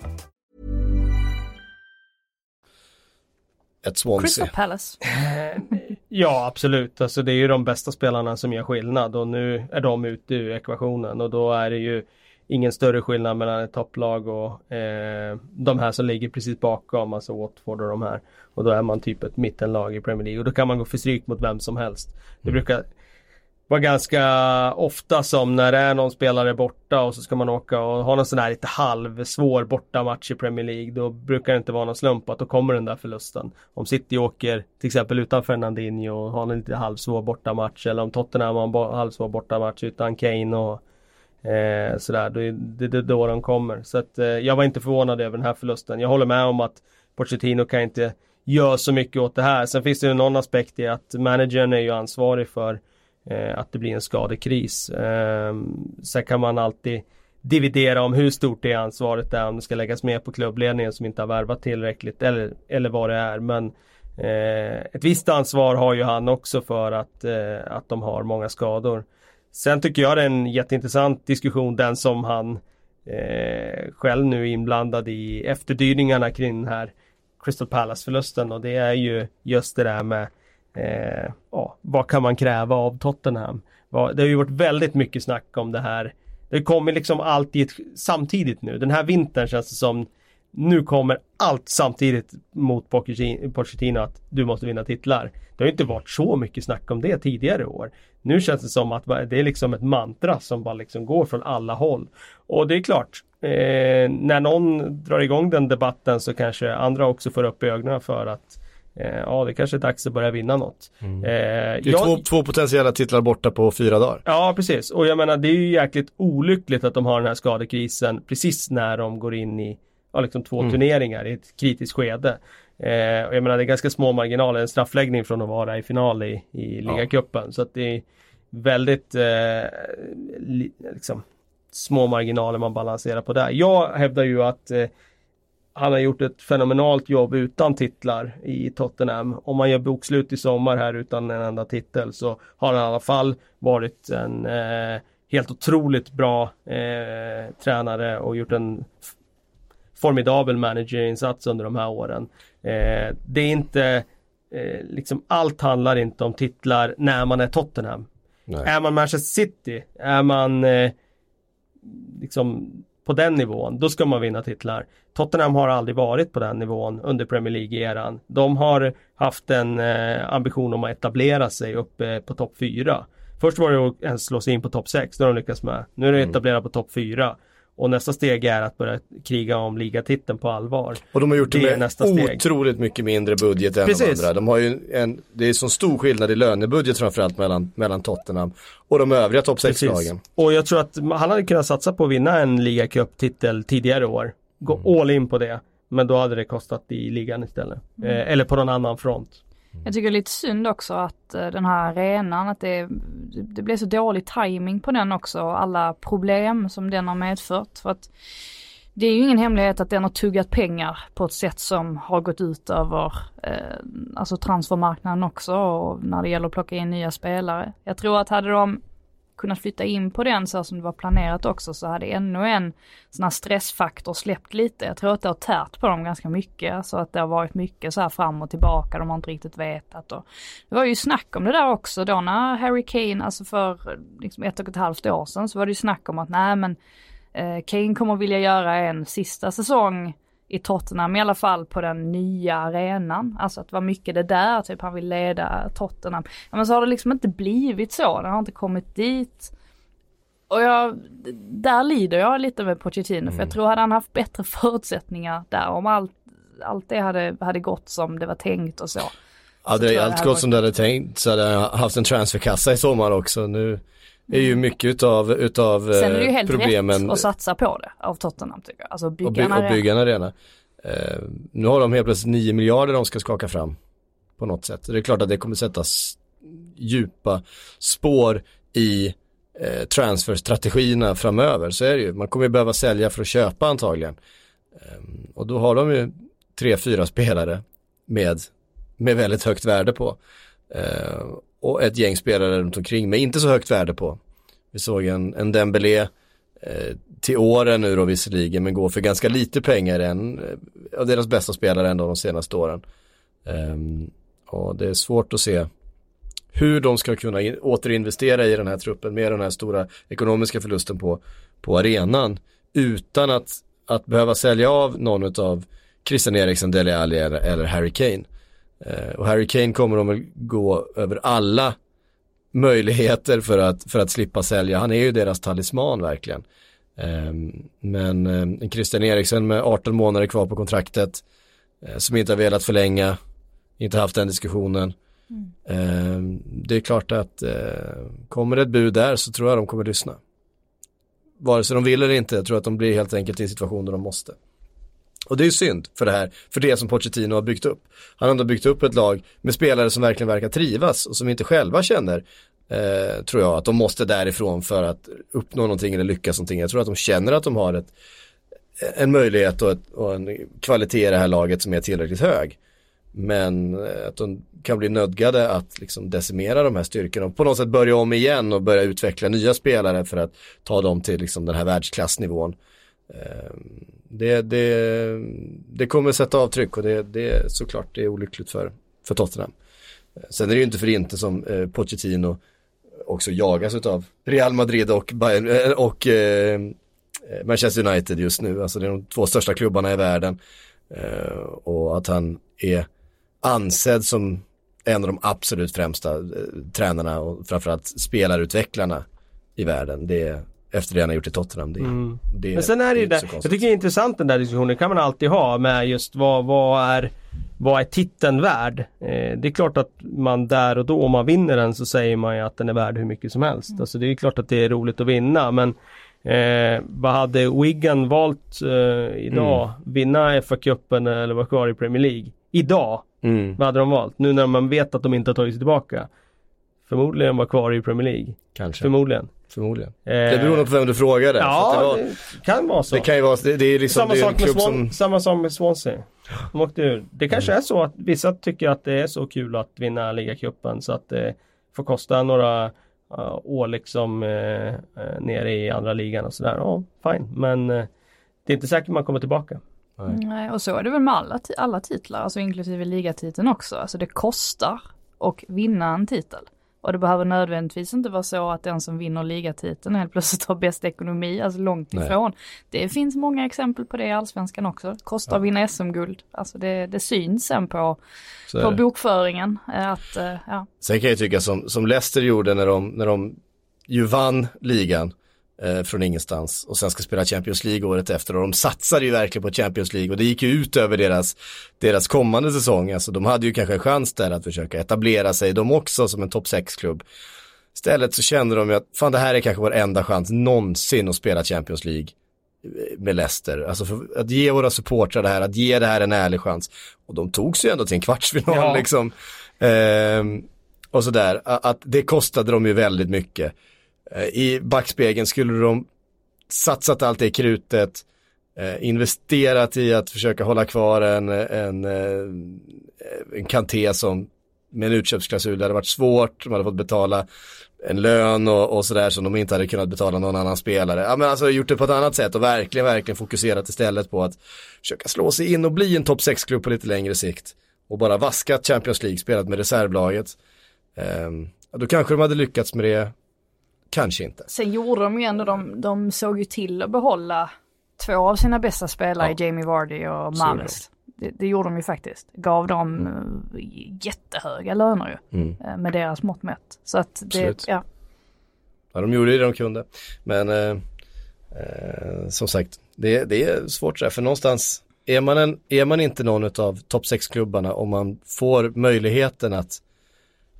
Crystal Palace. Ja, absolut. Alltså, det är ju de bästa spelarna som gör skillnad och nu är de ute ur ekvationen och då är det ju ingen större skillnad mellan ett topplag och eh, de här som ligger precis bakom, alltså Watford och de här. Och då är man typ ett mittenlag i Premier League och då kan man gå för stryk mot vem som helst. Det mm. brukar vara ganska ofta som när det är någon spelare borta och så ska man åka och ha någon sån här lite halvsvår bortamatch i Premier League, då brukar det inte vara någon slump att då kommer den där förlusten. Om City åker till exempel utan Fernandinho och har en lite halvsvår bortamatch, eller om Tottenham har en halvsvår bortamatch utan Kane och eh, sådär, då är det då de kommer. Så att, eh, jag var inte förvånad över den här förlusten. Jag håller med om att Pochettino kan inte göra så mycket åt det här. Sen finns det ju någon aspekt i att managern är ju ansvarig för att det blir en skadekris. Sen kan man alltid dividera om hur stort det ansvaret är, om det ska läggas med på klubbledningen som inte har värvat tillräckligt eller, eller vad det är. Men ett visst ansvar har ju han också för att, att de har många skador. Sen tycker jag det är en jätteintressant diskussion, den som han själv nu är inblandad i, efterdyningarna kring den här Crystal Palace-förlusten. Och det är ju just det där med Eh, ja, vad kan man kräva av Tottenham? Va, det har ju varit väldigt mycket snack om det här. Det kommer liksom allt i ett, samtidigt nu. Den här vintern känns det som nu kommer allt samtidigt mot Pochettino att du måste vinna titlar. Det har ju inte varit så mycket snack om det tidigare år. Nu känns det som att det är liksom ett mantra som bara liksom går från alla håll. Och det är klart, eh, när någon drar igång den debatten så kanske andra också får upp ögonen för att eh, ja, det kanske är dags att börja vinna något. Mm. Eh, det är jag, två, två potentiella titlar borta på fyra dagar. Ja, precis. Och jag menar, det är ju jäkligt olyckligt att de har den här skadekrisen precis när de går in i ja, liksom två mm. turneringar i ett kritiskt skede. Eh, och jag menar, det är ganska små marginaler, en straffläggning från att vara i final i, i ligacupen. Ja. Så att det är väldigt eh, li, liksom, små marginaler man balanserar på där. Jag hävdar ju att eh, han har gjort ett fenomenalt jobb utan titlar i Tottenham. Om man gör bokslut i sommar här utan en enda titel så har han i alla fall varit en eh, helt otroligt bra eh, tränare och gjort en formidabel managerinsats under de här åren. Eh, det är inte eh, liksom, allt handlar inte om titlar när man är Tottenham. Nej. Är man Manchester City, är man eh, liksom på den nivån, då ska man vinna titlar. Tottenham har aldrig varit på den nivån under Premier League-eran. De har haft en eh, ambition om att etablera sig uppe eh, på topp fyra. Först var det att slå sig in på topp sex, då de lyckas med. Nu är det etablerat på topp fyra. Och nästa steg är att börja kriga om ligatiteln på allvar. Och de har gjort det, det med nästa steg. Otroligt mycket mindre budget än Precis. de andra. De har ju en, det är så stor skillnad i lönebudget framförallt mellan, mellan Tottenham och de övriga topp sex-lagen. Och jag tror att han hade kunnat satsa på att vinna en ligacup-titel tidigare år. Gå mm. all in på det. Men då hade det kostat i ligan istället. Mm. Eh, eller på någon annan front. Jag tycker det är lite synd också att den här arenan, att det, det blev så dålig timing på den också, och alla problem som den har medfört. För att det är ju ingen hemlighet att den har tuggat pengar på ett sätt som har gått ut över eh, alltså transfermarknaden också, och när det gäller att plocka in nya spelare. Jag tror att hade de kunnat flytta in på den så som det var planerat också, så hade ännu en sån här stressfaktor släppt lite. Jag tror att det har tärt på dem ganska mycket, så att det har varit mycket så här fram och tillbaka, de har inte riktigt vetat. Och det var ju snack om det där också då när Harry Kane, alltså för liksom ett och ett halvt år sedan, så var det ju snack om att nej men eh, Kane kommer vilja göra en sista säsong i Tottenham, i alla fall på den nya arenan. Alltså att var mycket det där, typ han vill leda Tottenham. Men så har det liksom inte blivit så. Den har inte kommit dit. Och jag, där lider jag lite med Pochettino. Mm. För jag tror hade han haft bättre förutsättningar där. Om allt, allt det hade, hade gått som det var tänkt och så. Ja, det är allt det gått som det hade tänkt. Så hade han haft en transferkassa i sommar också. Nu är ju mycket utav, utav problemen. Sen är det ju helt problemen. rätt att satsa på det av Tottenham, tycker jag. Alltså bygga och, by- en arena. och bygga en arena. Uh, nu har de helt plötsligt nio miljarder de ska skaka fram på något sätt. Så det är klart att det kommer sätta s- djupa spår i uh, transferstrategierna framöver. Så är det ju. Man kommer ju behöva sälja för att köpa antagligen. Um, och då har de ju tre, fyra spelare med, med väldigt högt värde på. Uh, Och ett gäng spelare runt omkring, men inte så högt värde på. Vi såg en, en Dembélé eh, till åren nu då visserligen, men går för ganska lite pengar än eh, av deras bästa spelare ändå de senaste åren. Um, och det är svårt att se hur de ska kunna in, återinvestera i den här truppen med den här stora ekonomiska förlusten på, på arenan utan att, att behöva sälja av någon av Christian Eriksen, Dele Alli eller, eller Harry Kane. Och Harry Kane kommer de att gå över alla möjligheter för att, för att slippa sälja. Han är ju deras talisman verkligen. Men Christian Eriksen med arton månader kvar på kontraktet, som inte har velat förlänga, inte haft den diskussionen. Mm. Det är klart att kommer det ett bud där så tror jag de kommer lyssna. Vare sig de vill eller inte, jag tror att de blir helt enkelt i en situation där de måste. Och det är ju synd för det här, för det som Pochettino har byggt upp. Han har ändå byggt upp ett lag med spelare som verkligen verkar trivas och som inte själva känner, eh, tror jag, att de måste därifrån för att uppnå någonting eller lyckas någonting. Jag tror att de känner att de har ett, en möjlighet och, ett, och en kvalitet i det här laget som är tillräckligt hög. Men att de kan bli nödgade att liksom decimera de här styrkorna och på något sätt börja om igen och börja utveckla nya spelare för att ta dem till liksom den här världsklassnivån. Det, det, det kommer sätta avtryck och det, det såklart det är olyckligt för, för Tottenham. Sen är det ju inte för inte som eh, Pochettino också jagas av Real Madrid och, Bayern, och eh, Manchester United just nu. Alltså det är de två största klubbarna i världen, eh, och att han är ansedd som en av de absolut främsta eh, tränarna och framförallt spelarutvecklarna i världen, det är efter det han har gjort i Tottenham. Det, mm. det, men sen är det ju där, jag tycker det är intressant den där diskussionen kan man alltid ha med just vad, vad är vad är titeln värd? Eh, det är klart att man där och då om man vinner den så säger man ju att den är värd hur mycket som helst. Mm. Alltså det är klart att det är roligt att vinna, men eh, vad hade Wigan valt eh, idag? Mm. Vinna F A-cupen eller vara kvar i Premier League? Idag, mm. vad hade de valt? Nu när man vet att de inte har tagit sig tillbaka. Förmodligen var kvar i Premier League. Kanske. Förmodligen. Förmodligen. Eh, det beror nog på vem du frågade. Ja, det, var, det kan vara så. Det kan ju vara det, det är liksom, samma, det är sak med Swan, som... samma sak med Swansea. De åkte ur. Det kanske mm. är så att vissa tycker att det är så kul att vinna ligacupen så att det får kosta några uh, år liksom uh, nere i andra ligan och sådär. Ja, oh, fine. Men uh, det är inte säkert man kommer tillbaka. Nej. Nej, och så är det väl med alla, t- alla titlar, alltså inklusive ligatiteln också. Alltså det kostar att vinna en titel. Och det behöver nödvändigtvis inte vara så att den som vinner ligatiteln helt plötsligt har bäst ekonomi, alltså långt ifrån. Nej. Det finns många exempel på det i Allsvenskan också. Kostar ja. att vinna S M-guld. Alltså det, det syns sen på, på bokföringen. Att, ja. Sen kan jag tycka som, som Leicester gjorde när de, när de ju vann ligan eh, från ingenstans och sen ska spela Champions League året efter. Och de satsade ju verkligen på Champions League och det gick ju ut över deras, deras kommande säsong. Alltså de hade ju kanske en chans där att försöka etablera sig, de också som en topp sex-klubb. Istället så kände de ju att fan, det här är kanske vår enda chans någonsin att spela Champions League med Leicester. Alltså för att ge våra supportrar det här, att ge det här en ärlig chans. Och de tog sig ändå till en kvartsfinal ja. liksom. Ehm, och sådär. Att det kostade dem ju väldigt mycket. I backspegeln skulle de satsat allt i krutet, eh, investerat i att försöka hålla kvar en, en, en Kanté som med en utköpsklausul hade varit svårt, de hade fått betala en lön och, och sådär som de inte hade kunnat betala någon annan spelare. Ja, men alltså gjort det på ett annat sätt och verkligen, verkligen fokuserat istället på att försöka slå sig in och bli en topp sex-klubb på lite längre sikt och bara vaskat Champions League, spelat med reservlaget. Eh, då kanske de hade lyckats med det. Kanske inte. Sen gjorde de ju ändå, de, de såg ju till att behålla två av sina bästa spelare, ja. Jamie Vardy och Mahrez. Det. Det, det gjorde de ju faktiskt. Gav dem mm. jättehöga löner ju, mm. med deras mått mätt. Så att det, ja. ja. De gjorde ju det de kunde. Men eh, eh, som sagt, det, det är svårt där. För någonstans, är man, en, är man inte någon av topp sex-klubbarna om man får möjligheten att,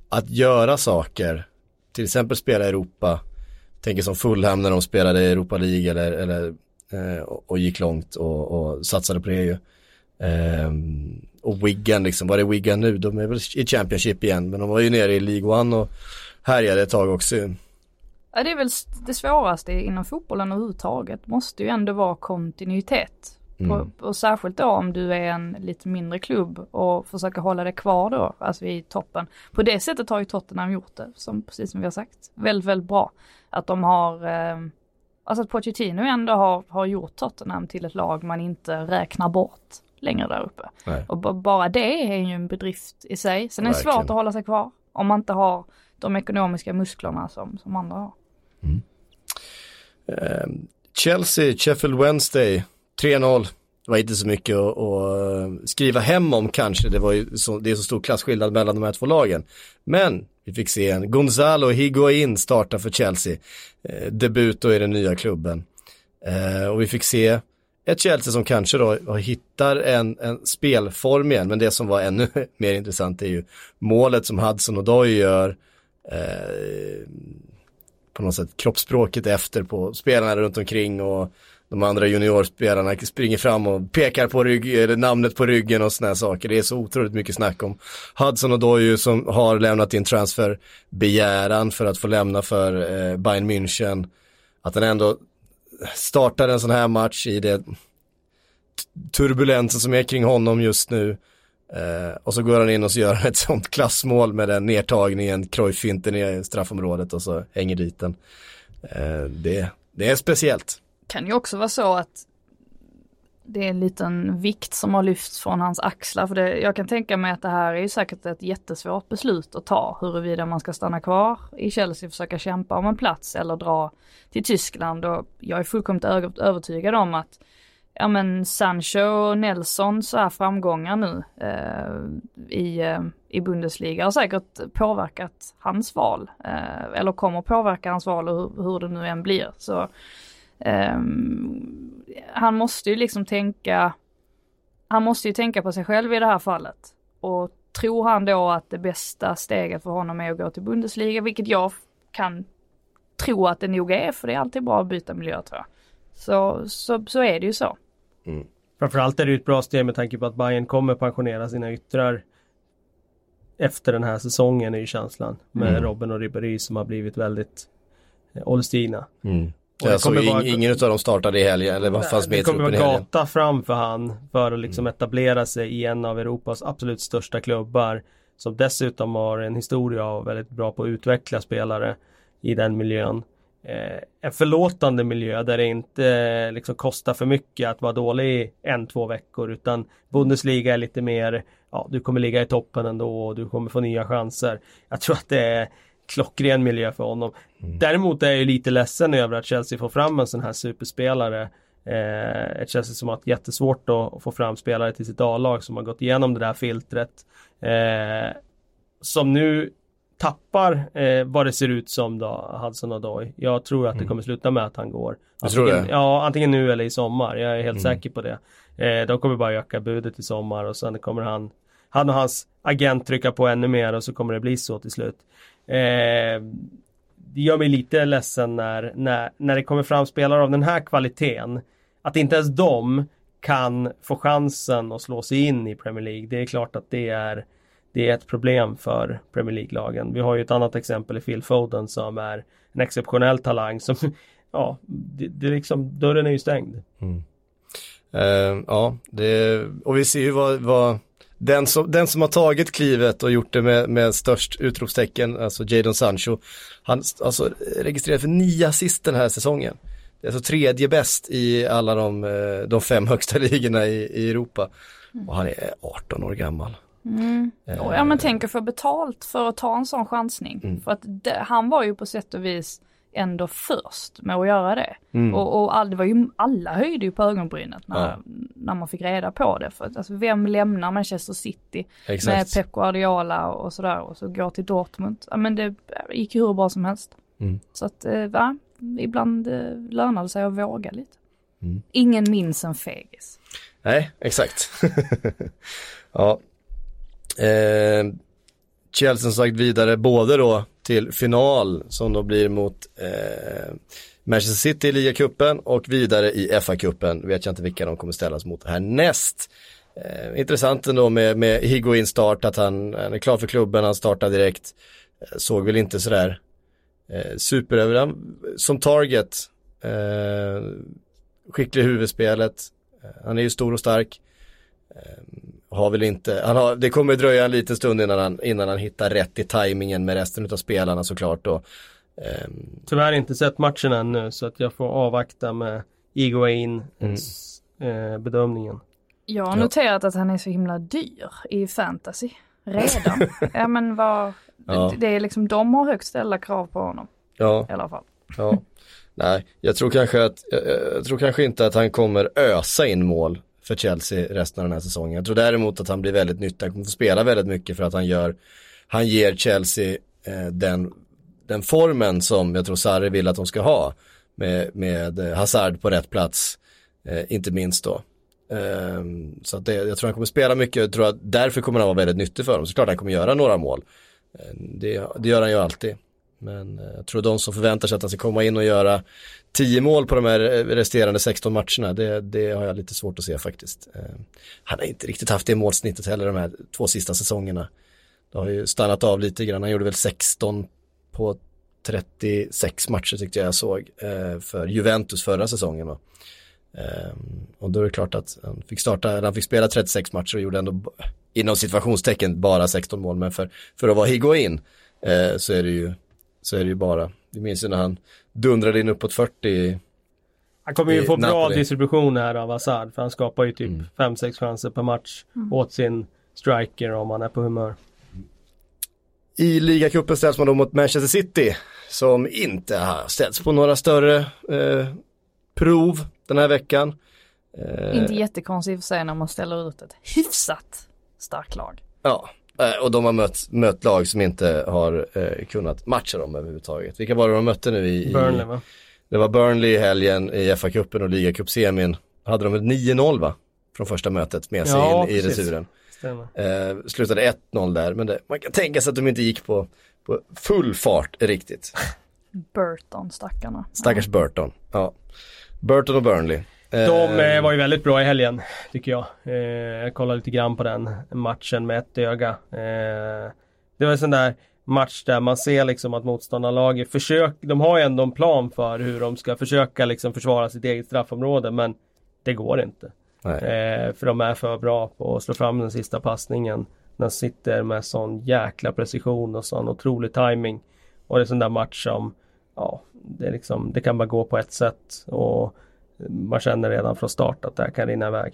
att göra saker, till exempel spela i Europa, tänker som Fulham när de spelade i Europa League eller, eller, eh, och gick långt och, och satsade på det ju. Eh, och Wigan, liksom, var är Wigan nu? De är väl i Championship igen, men de var ju nere i League ett och härjade ett tag också. Ja, det är väl det svåraste inom fotbollen överhuvudtaget. Måste ju ändå vara kontinuitet. Mm. Och, och särskilt då om du är en lite mindre klubb och försöker hålla det kvar då, alltså i toppen. På det sättet har ju Tottenham gjort det, som, precis som vi har sagt, väldigt, väldigt bra. Att de har, eh, alltså att Pochettino ändå har, har gjort Tottenham till ett lag man inte räknar bort längre där uppe. Nej. Och b- bara det är ju en bedrift i sig. Sen är det svårt att hålla sig kvar om man inte har de ekonomiska musklerna som, som andra har. Mm. Eh, Chelsea, Sheffield Wednesday tre noll. Det var inte så mycket att, att skriva hem om kanske. Det var ju så, det är så stor klassskillnad mellan de här två lagen. Men vi fick se en Gonzalo Higuaín starta för Chelsea. Eh, debut då i den nya klubben. Eh, och vi fick se ett Chelsea som kanske då hittar en, en spelform igen. Men det som var ännu mer intressant är ju målet som Hudson Odoi gör. Eh, på något sätt kroppsspråket efter på spelarna runt omkring och de andra juniorspelarna springer fram och pekar på rygg, eller namnet på ryggen och såna här saker. Det är så otroligt mycket snack om Hudson Odoi som har lämnat in transferbegäran för att få lämna för eh, Bayern München. Att han ändå startar en sån här match i det turbulensen som är kring honom just nu. Eh, och så går han in och så gör ett sånt klassmål med den nedtagningen, Cruyff-finten i straffområdet och så hänger dit den. Eh, det, det är speciellt. Kan ju också vara så att det är en liten vikt som har lyfts från hans axlar. För det, jag kan tänka mig att det här är ju säkert ett jättesvårt beslut att ta. Huruvida man ska stanna kvar i Chelsea och försöka kämpa om en plats eller dra till Tyskland. Och jag är fullkomligt ö- övertygad om att ja, men Sancho och Nelson så här framgångar nu eh, i, eh, i Bundesliga har säkert påverkat hans val, eh, eller kommer påverka hans val, och hur, hur det nu än blir. Så eh, han måste ju liksom tänka han måste ju tänka på sig själv i det här fallet, och tror han då att det bästa steget för honom är att gå till Bundesliga, vilket jag kan tro att det nog är, för det är alltid bra att byta miljö, tror jag. Så, så, så är det ju så. Mm. Framförallt är det ju ett bra steg med tanke på att Bayern kommer pensionera sina yttrar efter den här säsongen, är ju känslan med mm. Robben och Ribéry, som har blivit väldigt eh, ålderstigna. Mm. Ja, så vara... ingen av dem startade i helgen, eller vad fanns med i truppen i helgen? Det kommer att gata fram för han för att liksom mm. etablera sig i en av Europas absolut största klubbar, som dessutom har en historia av väldigt bra på att utveckla spelare i den miljön. Eh, en förlåtande miljö där det inte eh, liksom kostar för mycket att vara dålig i en, två veckor, utan Bundesliga är lite mer, ja, du kommer ligga i toppen ändå och du kommer få nya chanser. Jag tror att det är klockren miljö för honom. Mm. Däremot är jag ju lite ledsen över att Chelsea får fram en sån här superspelare. Eh, ett Chelsea som har haft jättesvårt då, att få fram spelare till sitt A-lag, som har gått igenom det där filtret. Eh, som nu tappar eh, vad det ser ut som då, Hudson-Odoi. Jag tror att det kommer sluta med att han går. Antingen, tror det? Ja, antingen nu eller i sommar. Jag är helt mm. säker på det. Eh, de kommer bara öka budet i sommar, och sen kommer han, han och hans agent trycka på ännu mer, och så kommer det bli så till slut. Eh, det gör mig lite ledsen när, när, när det kommer fram spelare av den här kvaliteten, att inte ens de kan få chansen att slå sig in i Premier League. Det är klart att det är det är ett problem för Premier League-lagen. Vi har ju ett annat exempel i Phil Foden, som är en exceptionell talang, som ja, det, det liksom, dörren är ju stängd. Mm. Eh, ja, det, och vi ser ju vad, vad... Den som, den som har tagit klivet och gjort det med, med störst utropstecken, alltså Jadon Sancho, han alltså registrerade för nio assist den här säsongen. Det är alltså tredje bäst i alla de, de fem högsta ligorna i, i Europa. Och han är arton år gammal. Mm. Och ja, men tänker för betalt för att ta en sån chansning. Mm. För att det, han var ju på sätt och vis ändå först med att göra det. Mm. Och, och all, det var ju, alla höjde ju på ögonbrynet när, ja. när man fick reda på det. För att, alltså, vem lämnar Manchester City Exakt. med Pep Guardiola och sådär, och så går till Dortmund? Ja, men det gick hur bra som helst. Mm. Så att, va? Ibland lönar det sig att våga lite. Mm. Ingen minns en fegis. Nej, exakt. ja. Eh, Chelsea har sagt vidare både då till final, som då blir mot eh, Manchester City i Liga-cupen, och vidare i F A-cupen. Vet jag inte vilka de kommer ställas mot härnäst. Eh, intressant ändå med, med Higuain start, att han, han är klar för klubben, han startar direkt. Eh, såg väl inte sådär eh, superöver som target. Eh, skicklig huvudspelet. Eh, han är ju stor och stark. Eh, Har väl inte, han har, det kommer dröja en liten stund innan han, innan han hittar rätt i tajmingen med resten av spelarna, såklart. Då. Um. Tyvärr inte sett matchen ännu, så att jag får avvakta med Higuain mm. eh, bedömningen. Jag har noterat ja. att han är så himla dyr i fantasy redan. ja, men vad, ja. det, det är liksom, de har högt ställda krav på honom ja. i alla fall. Ja. Nej, jag tror kanske att, jag, jag tror kanske inte att han kommer ösa in mål för Chelsea resten av den här säsongen. Jag tror däremot att han blir väldigt nyttig. Han kommer få spela väldigt mycket, för att han gör han ger Chelsea eh, den, den formen som jag tror Sarri vill att de ska ha, med, med Hazard på rätt plats, eh, inte minst då. Eh, så att det, jag tror han kommer spela mycket. Jag tror att därför kommer han vara väldigt nyttig för dem. Såklart han kommer göra några mål. Eh, det, det gör han ju alltid. Men eh, jag tror de som förväntar sig att han ska komma in och göra tio mål på de här resterande sexton matcherna, det, det har jag lite svårt att se faktiskt. Eh, han har inte riktigt haft det målsnittet heller de här två sista säsongerna. Det har ju stannat av lite grann. Han gjorde väl sexton på trettiosex matcher, tyckte jag jag såg, eh, för Juventus förra säsongen. Va? Eh, och då är det klart att han fick starta, han fick spela trettiosex matcher och gjorde ändå inom situationstecken bara sexton mål. Men för, för att vara Higuain eh, så är det ju så är det ju bara. Vi minns ju när han dundrade in uppåt fyrtio. Han kommer ju få Napoli. Bra distribution här av Hazard, för han skapar ju typ mm. fem sex chanser per match mm. åt sin striker om han är på humör. I Ligacupen ställs man då mot Manchester City, som inte har ställts på några större eh, prov den här veckan. Eh, inte jättekonstigt för sig när man ställer ut ett hyfsat starkt lag. Ja, Och de har mött, mött lag som inte har eh, kunnat matcha dem överhuvudtaget. Vilka var det de mötte nu i... i Burnley, va? Det var Burnley i helgen i F A-cupen och Liga-cup-semin. Hade de ett nio noll, va? Från första mötet med sig ja, in i precis. Returen. Eh, slutade ett noll där. Men det, man kan tänka sig att de inte gick på, på full fart riktigt. Burton, stackarna. Stackars ja. Burton, ja. Burton och Burnley. De var ju väldigt bra i helgen, tycker jag. Jag kollade lite grann på den matchen med ett öga. Det var en sån där match där man ser liksom att motståndarlaget försöker, de har ju ändå en plan för hur de ska försöka liksom försvara sitt eget straffområde, men det går inte. Nej. För de är för bra på att slå fram den sista passningen. De sitter med sån jäkla precision och sån otrolig timing. Och det är sån där match som, ja, det, är liksom, det kan bara gå på ett sätt och man känner redan från start att det här kan rinna iväg.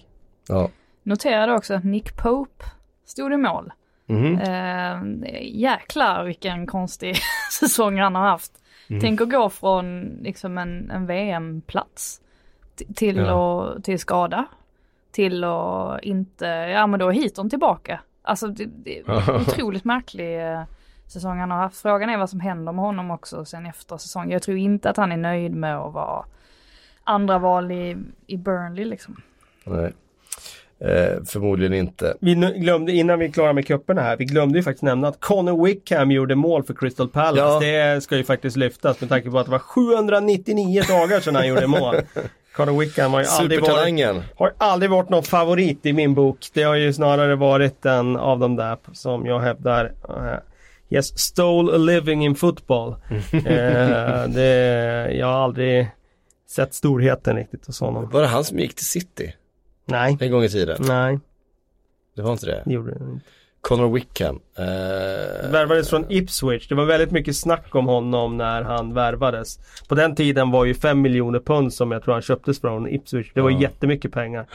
Ja. Noterade också att Nick Pope stod i mål. Mm-hmm. Eh, jäklar vilken konstig säsong han har haft. Mm. Tänk att gå från liksom en, en V M-plats t- till, ja. och, till skada. Till att inte, ja men då hit och tillbaka. Alltså det, det är otroligt märklig säsong han har haft. Frågan är vad som händer med honom också sen efter säsongen. Jag tror inte att han är nöjd med att vara andra val i, i Burnley liksom. Nej, eh, förmodligen inte. Vi glömde, innan vi klarar med cuperna här, vi glömde ju faktiskt nämna att Connor Wickham gjorde mål för Crystal Palace. Ja. Det ska ju faktiskt lyftas med tanke på att det var sjuhundranittionio dagar sedan han gjorde mål. Connor Wickham har ju aldrig varit, har aldrig varit någon favorit i min bok. Det har ju snarare varit en av de där som jag hävdar... Eh, yes, stole a living in football. eh, det, jag har aldrig... sett storheten riktigt hos honom. Var det han som gick till City? Nej. En gång i tiden? Nej. Det var inte det? Det gjorde det inte. Connor Wickham. Eh... Värvades från Ipswich. Det var väldigt mycket snack om honom när han värvades. På den tiden var ju fem miljoner pund som jag tror han köptes från Ipswich. Det var ja. jättemycket pengar.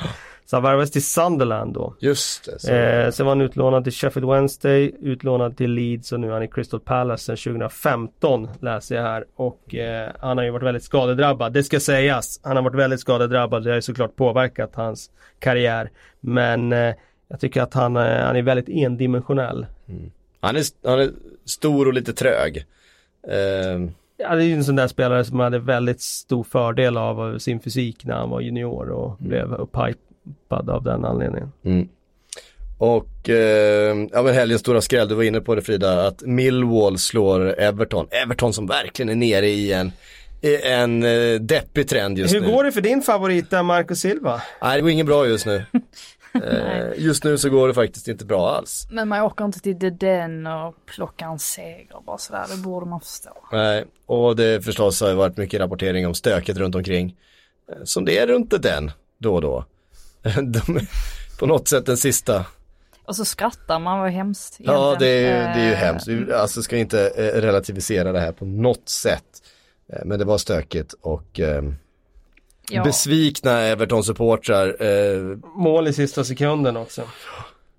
Så han värvades till Sunderland då. Just det. Så... Eh, sen var han utlånad till Sheffield Wednesday, utlånad till Leeds och nu är han i Crystal Palace sedan tjugohundrafemton läser jag här. Och eh, han har ju varit väldigt skadedrabbad. Det ska sägas. Han har varit väldigt skadedrabbad. Det har ju såklart påverkat hans karriär. Men... Eh, jag tycker att han, han är väldigt endimensionell. Mm. Han, är, han är stor och lite trög. Uh... Ja, det är ju en sån där spelare som hade väldigt stor fördel av sin fysik när han var junior och mm. blev upphypad av den anledningen. Mm. Och uh, ja, men helgens stora skräll, du var inne på det Frida, att Millwall slår Everton. Everton som verkligen är nere i en... en uh, deppig trend just nu. Hur går det för din favorit Marco Silva? Nej, det går ingen bra just nu. uh, just nu så går det faktiskt inte bra alls. Men man åker inte till The Den och plockar en seger bara sådär. Det borde man förstå. Nej, och det förstås har varit mycket rapportering om stöket runt omkring. Som det är runt The Den då och då. De är på något sätt den sista... Och så skrattar man, vad hemskt. Egentligen. Ja, det är, ju, det är ju hemskt. Vi alltså, ska inte relativisera det här på något sätt. Men det var stökigt och eh, ja. besvikna Everton-supportrar. Eh. Mål i sista sekunden också.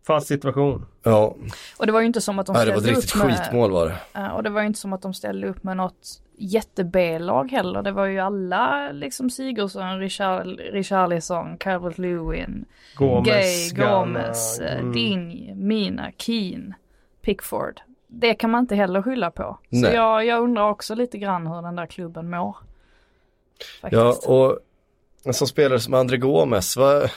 Fast situation. Ja. Och det var ju inte som att de ja, ställde upp med... Det var ett riktigt skitmål var det. Och det var ju inte som att de ställde upp med något jätte-B-lag heller. Det var ju alla liksom Sigurdsson, Richarl- Richarlison, Calvert-Lewin, Gomez, Gay, Gomez, mm. Digne, Mina, Keane, Pickford. Det kan man inte heller skylla på. Så jag, jag undrar också lite grann hur den där klubben mår. Faktiskt. Ja, och en sån spelare som André Gomes, vad,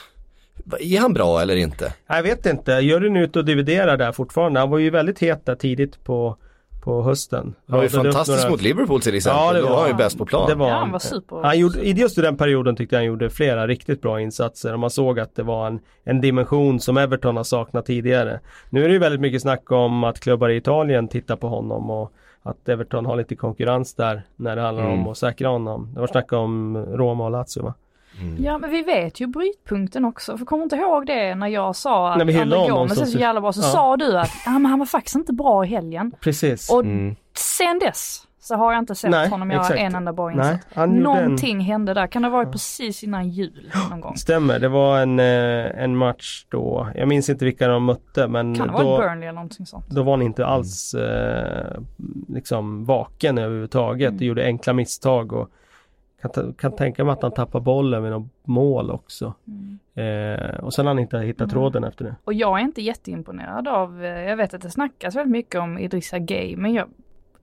vad, är han bra eller inte? Jag vet inte. Gör du nu ut och dividerar där fortfarande? Han var ju väldigt het där tidigt på, på hösten. Han var ju fantastisk några... mot Liverpool till exempel. Ja, det var, då var han ju bäst på plan. Det var, ja, han var super. Han gjorde, i just den perioden tyckte jag han gjorde flera riktigt bra insatser. Och man såg att det var en, en dimension som Everton har saknat tidigare. Nu är det ju väldigt mycket snack om att klubbar i Italien tittar på honom. Och att Everton har lite konkurrens där när det handlar mm. om att säkra honom. Det var snack om Roma och Lazio, va? Mm. Ja, men vi vet ju brytpunkten också. För kommer inte ihåg det när jag sa att André Gomes är så jävla bra. Så ja. sa du att ah, men han var faktiskt inte bra i helgen. Precis. Och mm. sen dess så har jag inte sett Nej, honom göra en enda bra insats. Någonting en... hände där. Kan det ha varit ja. precis innan jul någon gång? Stämmer, det var en, en match då. Jag minns inte vilka de mötte. Men kan det då, vara Burnley eller någonting sånt? Då var han inte alls eh, liksom vaken överhuvudtaget. Mm. Det gjorde enkla misstag och kan, kan tänka mig att han tappar bollen med något mål också. Mm. Eh, och sen har han inte hittat tråden mm. efter det. Och jag är inte jätteimponerad av, jag vet att det snackas väldigt mycket om Idrissa Gueye, men jag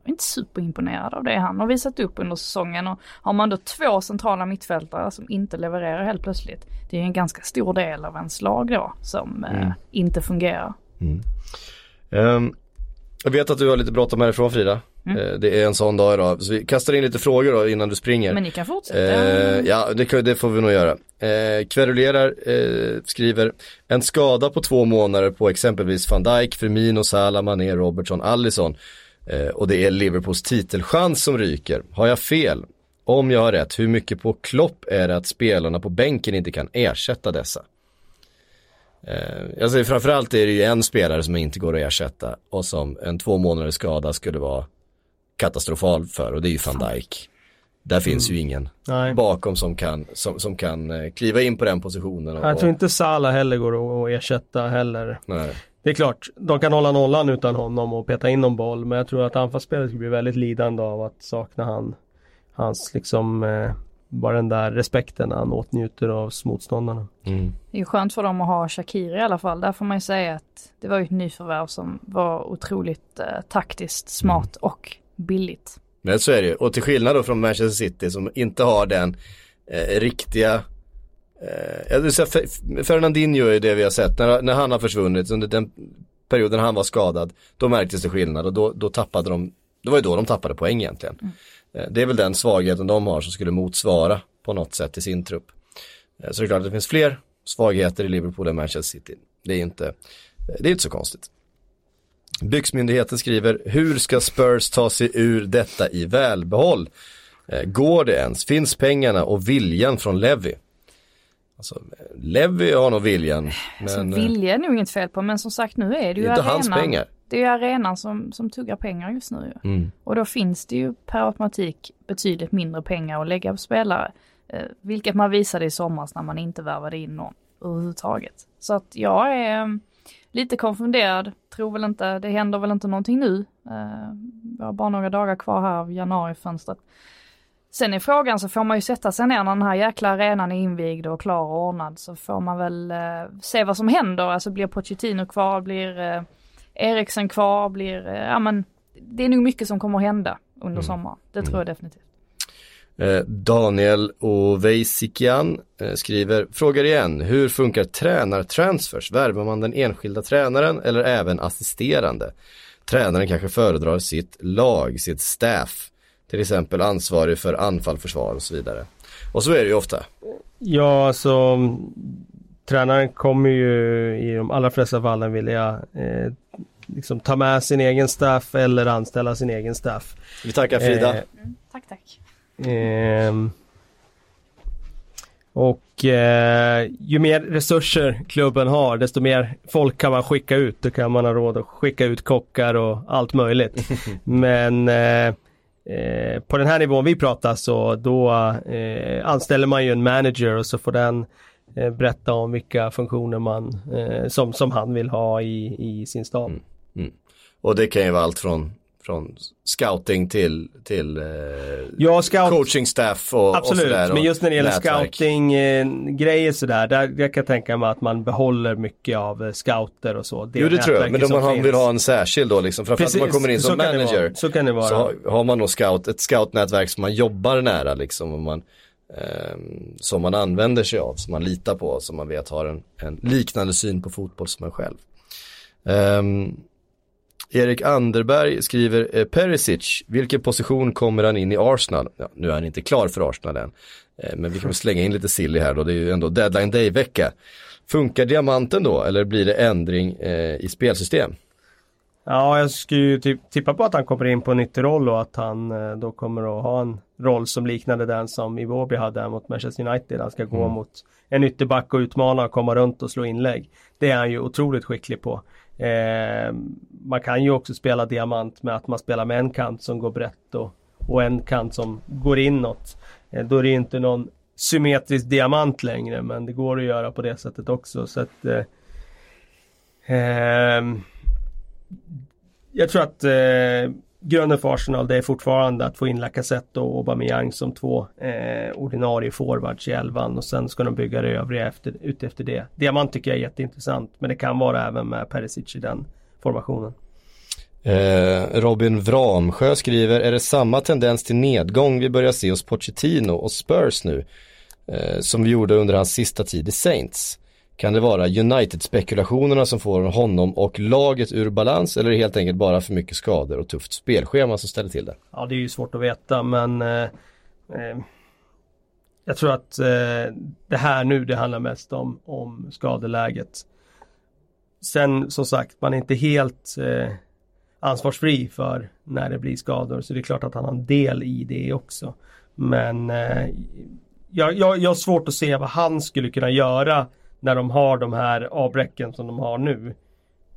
är inte superimponerad av det han har visat upp under säsongen. Och har man då två centrala mittfältare som inte levererar helt plötsligt, det är ju en ganska stor del av en slag då som mm. eh, inte fungerar. Mm. Um, jag vet att du har lite bråttom härifrån, Frida. Mm. Det är en sån dag idag. Så vi kastar in lite frågor då innan du springer. Men ni kan fortsätta. Eh, ja, det, det får vi nog göra. Eh, Kverulerar eh, skriver: en skada på två månader på exempelvis Van Dijk, Firmino, Salah, Mané, Robertson, Alisson. Eh, och det är Liverpools titelchans som ryker. Har jag fel? Om jag har rätt, hur mycket på Klopp är det att spelarna på bänken inte kan ersätta dessa? Eh, alltså framförallt är det ju en spelare som inte går att ersätta och som en två månaders skada skulle vara katastrofal för, och det är ju Van Dijk. Där finns mm. ju ingen Nej. bakom som kan, som, som kan kliva in på den positionen. Och, jag tror inte Salah heller går att ersätta heller. Nej. Det är klart, de kan hålla nollan utan honom och peta in någon boll, men jag tror att anfallsspelet blir väldigt lidande av att sakna han, hans liksom eh, bara den där respekten han åtnjuter av motståndarna. Mm. Det är ju skönt för dem att ha Shaqiri i alla fall. Där får man ju säga att det var ju ett nyförvärv som var otroligt eh, taktiskt smart mm. och billigt. Men så är det ju. Och till skillnad då från Manchester City som inte har den eh, riktiga eh, säga, Fernandinho är det vi har sett. När, när han har försvunnit under den perioden han var skadad, då märktes det skillnad och då, då tappade de, det var ju då de tappade poäng egentligen. Mm. Eh, det är väl den svagheten de har som skulle motsvara på något sätt i sin trupp. Eh, så det är klart att det finns fler svagheter i Liverpool än Manchester City. Det är inte, det är inte så konstigt. Byxmyndigheten skriver: hur ska Spurs ta sig ur detta i välbehåll? Går det ens? Finns pengarna och viljan från Levy? Alltså, Levy har nog viljan. Alltså, men, viljan är nog inget fel på, men som sagt, nu är det ju inte arenan. Hans pengar. Det är ju arenan som, som tuggar pengar just nu. Mm. Och då finns det ju per automatik betydligt mindre pengar att lägga på spelare. Vilket man visade i somras när man inte värvade in någon överhuvudtaget. Så att jag är lite konfunderad, tror väl inte, det händer väl inte någonting nu. Vi har bara några dagar kvar här av januarifönstret. Sen i frågan så får man ju sätta sig ner när den här jäkla arenan är invigd och klar och ordnad, så får man väl se vad som händer. Alltså blir Pochettino kvar, blir Eriksen kvar, blir, ja men det är nog mycket som kommer att hända under mm. sommaren. Det tror jag definitivt. Daniel Ovejsikian skriver: frågar igen, hur funkar tränartransfers? Värvar man den enskilda tränaren eller även assisterande? Tränaren kanske föredrar sitt lag, sitt staff, till exempel ansvarig för anfall, försvar och så vidare. Och så är det ju ofta. Ja, alltså tränaren kommer ju i de allra flesta fallen vilja eh, liksom ta med sin egen staff eller anställa sin egen staff. Vi tackar Frida. Eh, tack, tack. Eh, och eh, ju mer resurser klubben har, desto mer folk kan man skicka ut. Då kan man ha råd att skicka ut kockar och allt möjligt. Men eh, eh, på den här nivån vi pratar, så då eh, anställer man ju en manager och så får den eh, berätta om vilka funktioner man eh, som, som han vill ha i, i sin stab. Mm. Mm. Och det kan ju vara allt från från scouting till, till eh, ja, scout, coaching staff och, absolut, och sådär. Men just när det gäller scouting-grejer eh, sådär, där jag kan tänka mig att man behåller mycket av scouter och så. Det jo, det tror jag. Men om man har, vill ha en särskild då, liksom, framförallt när man kommer in som manager, så kan det vara. Så har man då scout, ett scoutnätverk som man jobbar nära, liksom, och man, eh, som man använder sig av, som man litar på, som man vet har en, en liknande syn på fotboll som man själv. Ehm... Erik Anderberg skriver: Perisic, vilken position kommer han in i Arsenal? Ja, nu är han inte klar för Arsenal än, men vi kan slänga in lite silly här då. Det är ju ändå deadline day-vecka. Funkar diamanten då, eller blir det ändring eh, i spelsystem? Ja, jag skulle ju typ, tippa på att han kommer in på en nytt roll och att han eh, då kommer att ha en roll som liknade den som Iwobi hade mot Manchester United. Han ska mm. gå mot en ytterback och utmana och komma runt och slå inlägg. Det är han ju otroligt skicklig på. Eh, man kan ju också spela diamant med att man spelar med en kant som går brett och, och en kant som går inåt. Eh, då är det inte någon symmetrisk diamant längre, men det går att göra på det sättet också. Så att, eh, eh, jag tror att eh, grunden för Arsenal, det är fortfarande att få in Lacazette och Aubameyang som två eh, ordinarie forwards i elvan, och sen ska de bygga det övriga efter, ut efter det. Diamant tycker jag är jätteintressant, men det kan vara även med Perisic i den formationen. Eh, Robin Vramsjö skriver: är det samma tendens till nedgång vi börjar se hos Pochettino och Spurs nu eh, som vi gjorde under hans sista tid i Saints? Kan det vara United-spekulationerna som får honom och laget ur balans, eller är det helt enkelt bara för mycket skador och tufft spelschema som ställer till det? Ja, det är ju svårt att veta, men eh, eh, jag tror att eh, det här nu, det handlar mest om, om skadeläget. Sen som sagt, man är inte helt eh, ansvarsfri för när det blir skador, så det är klart att han har en del i det också. Men eh, jag, jag, jag har svårt att se vad han skulle kunna göra när de har de här avbräcken som de har nu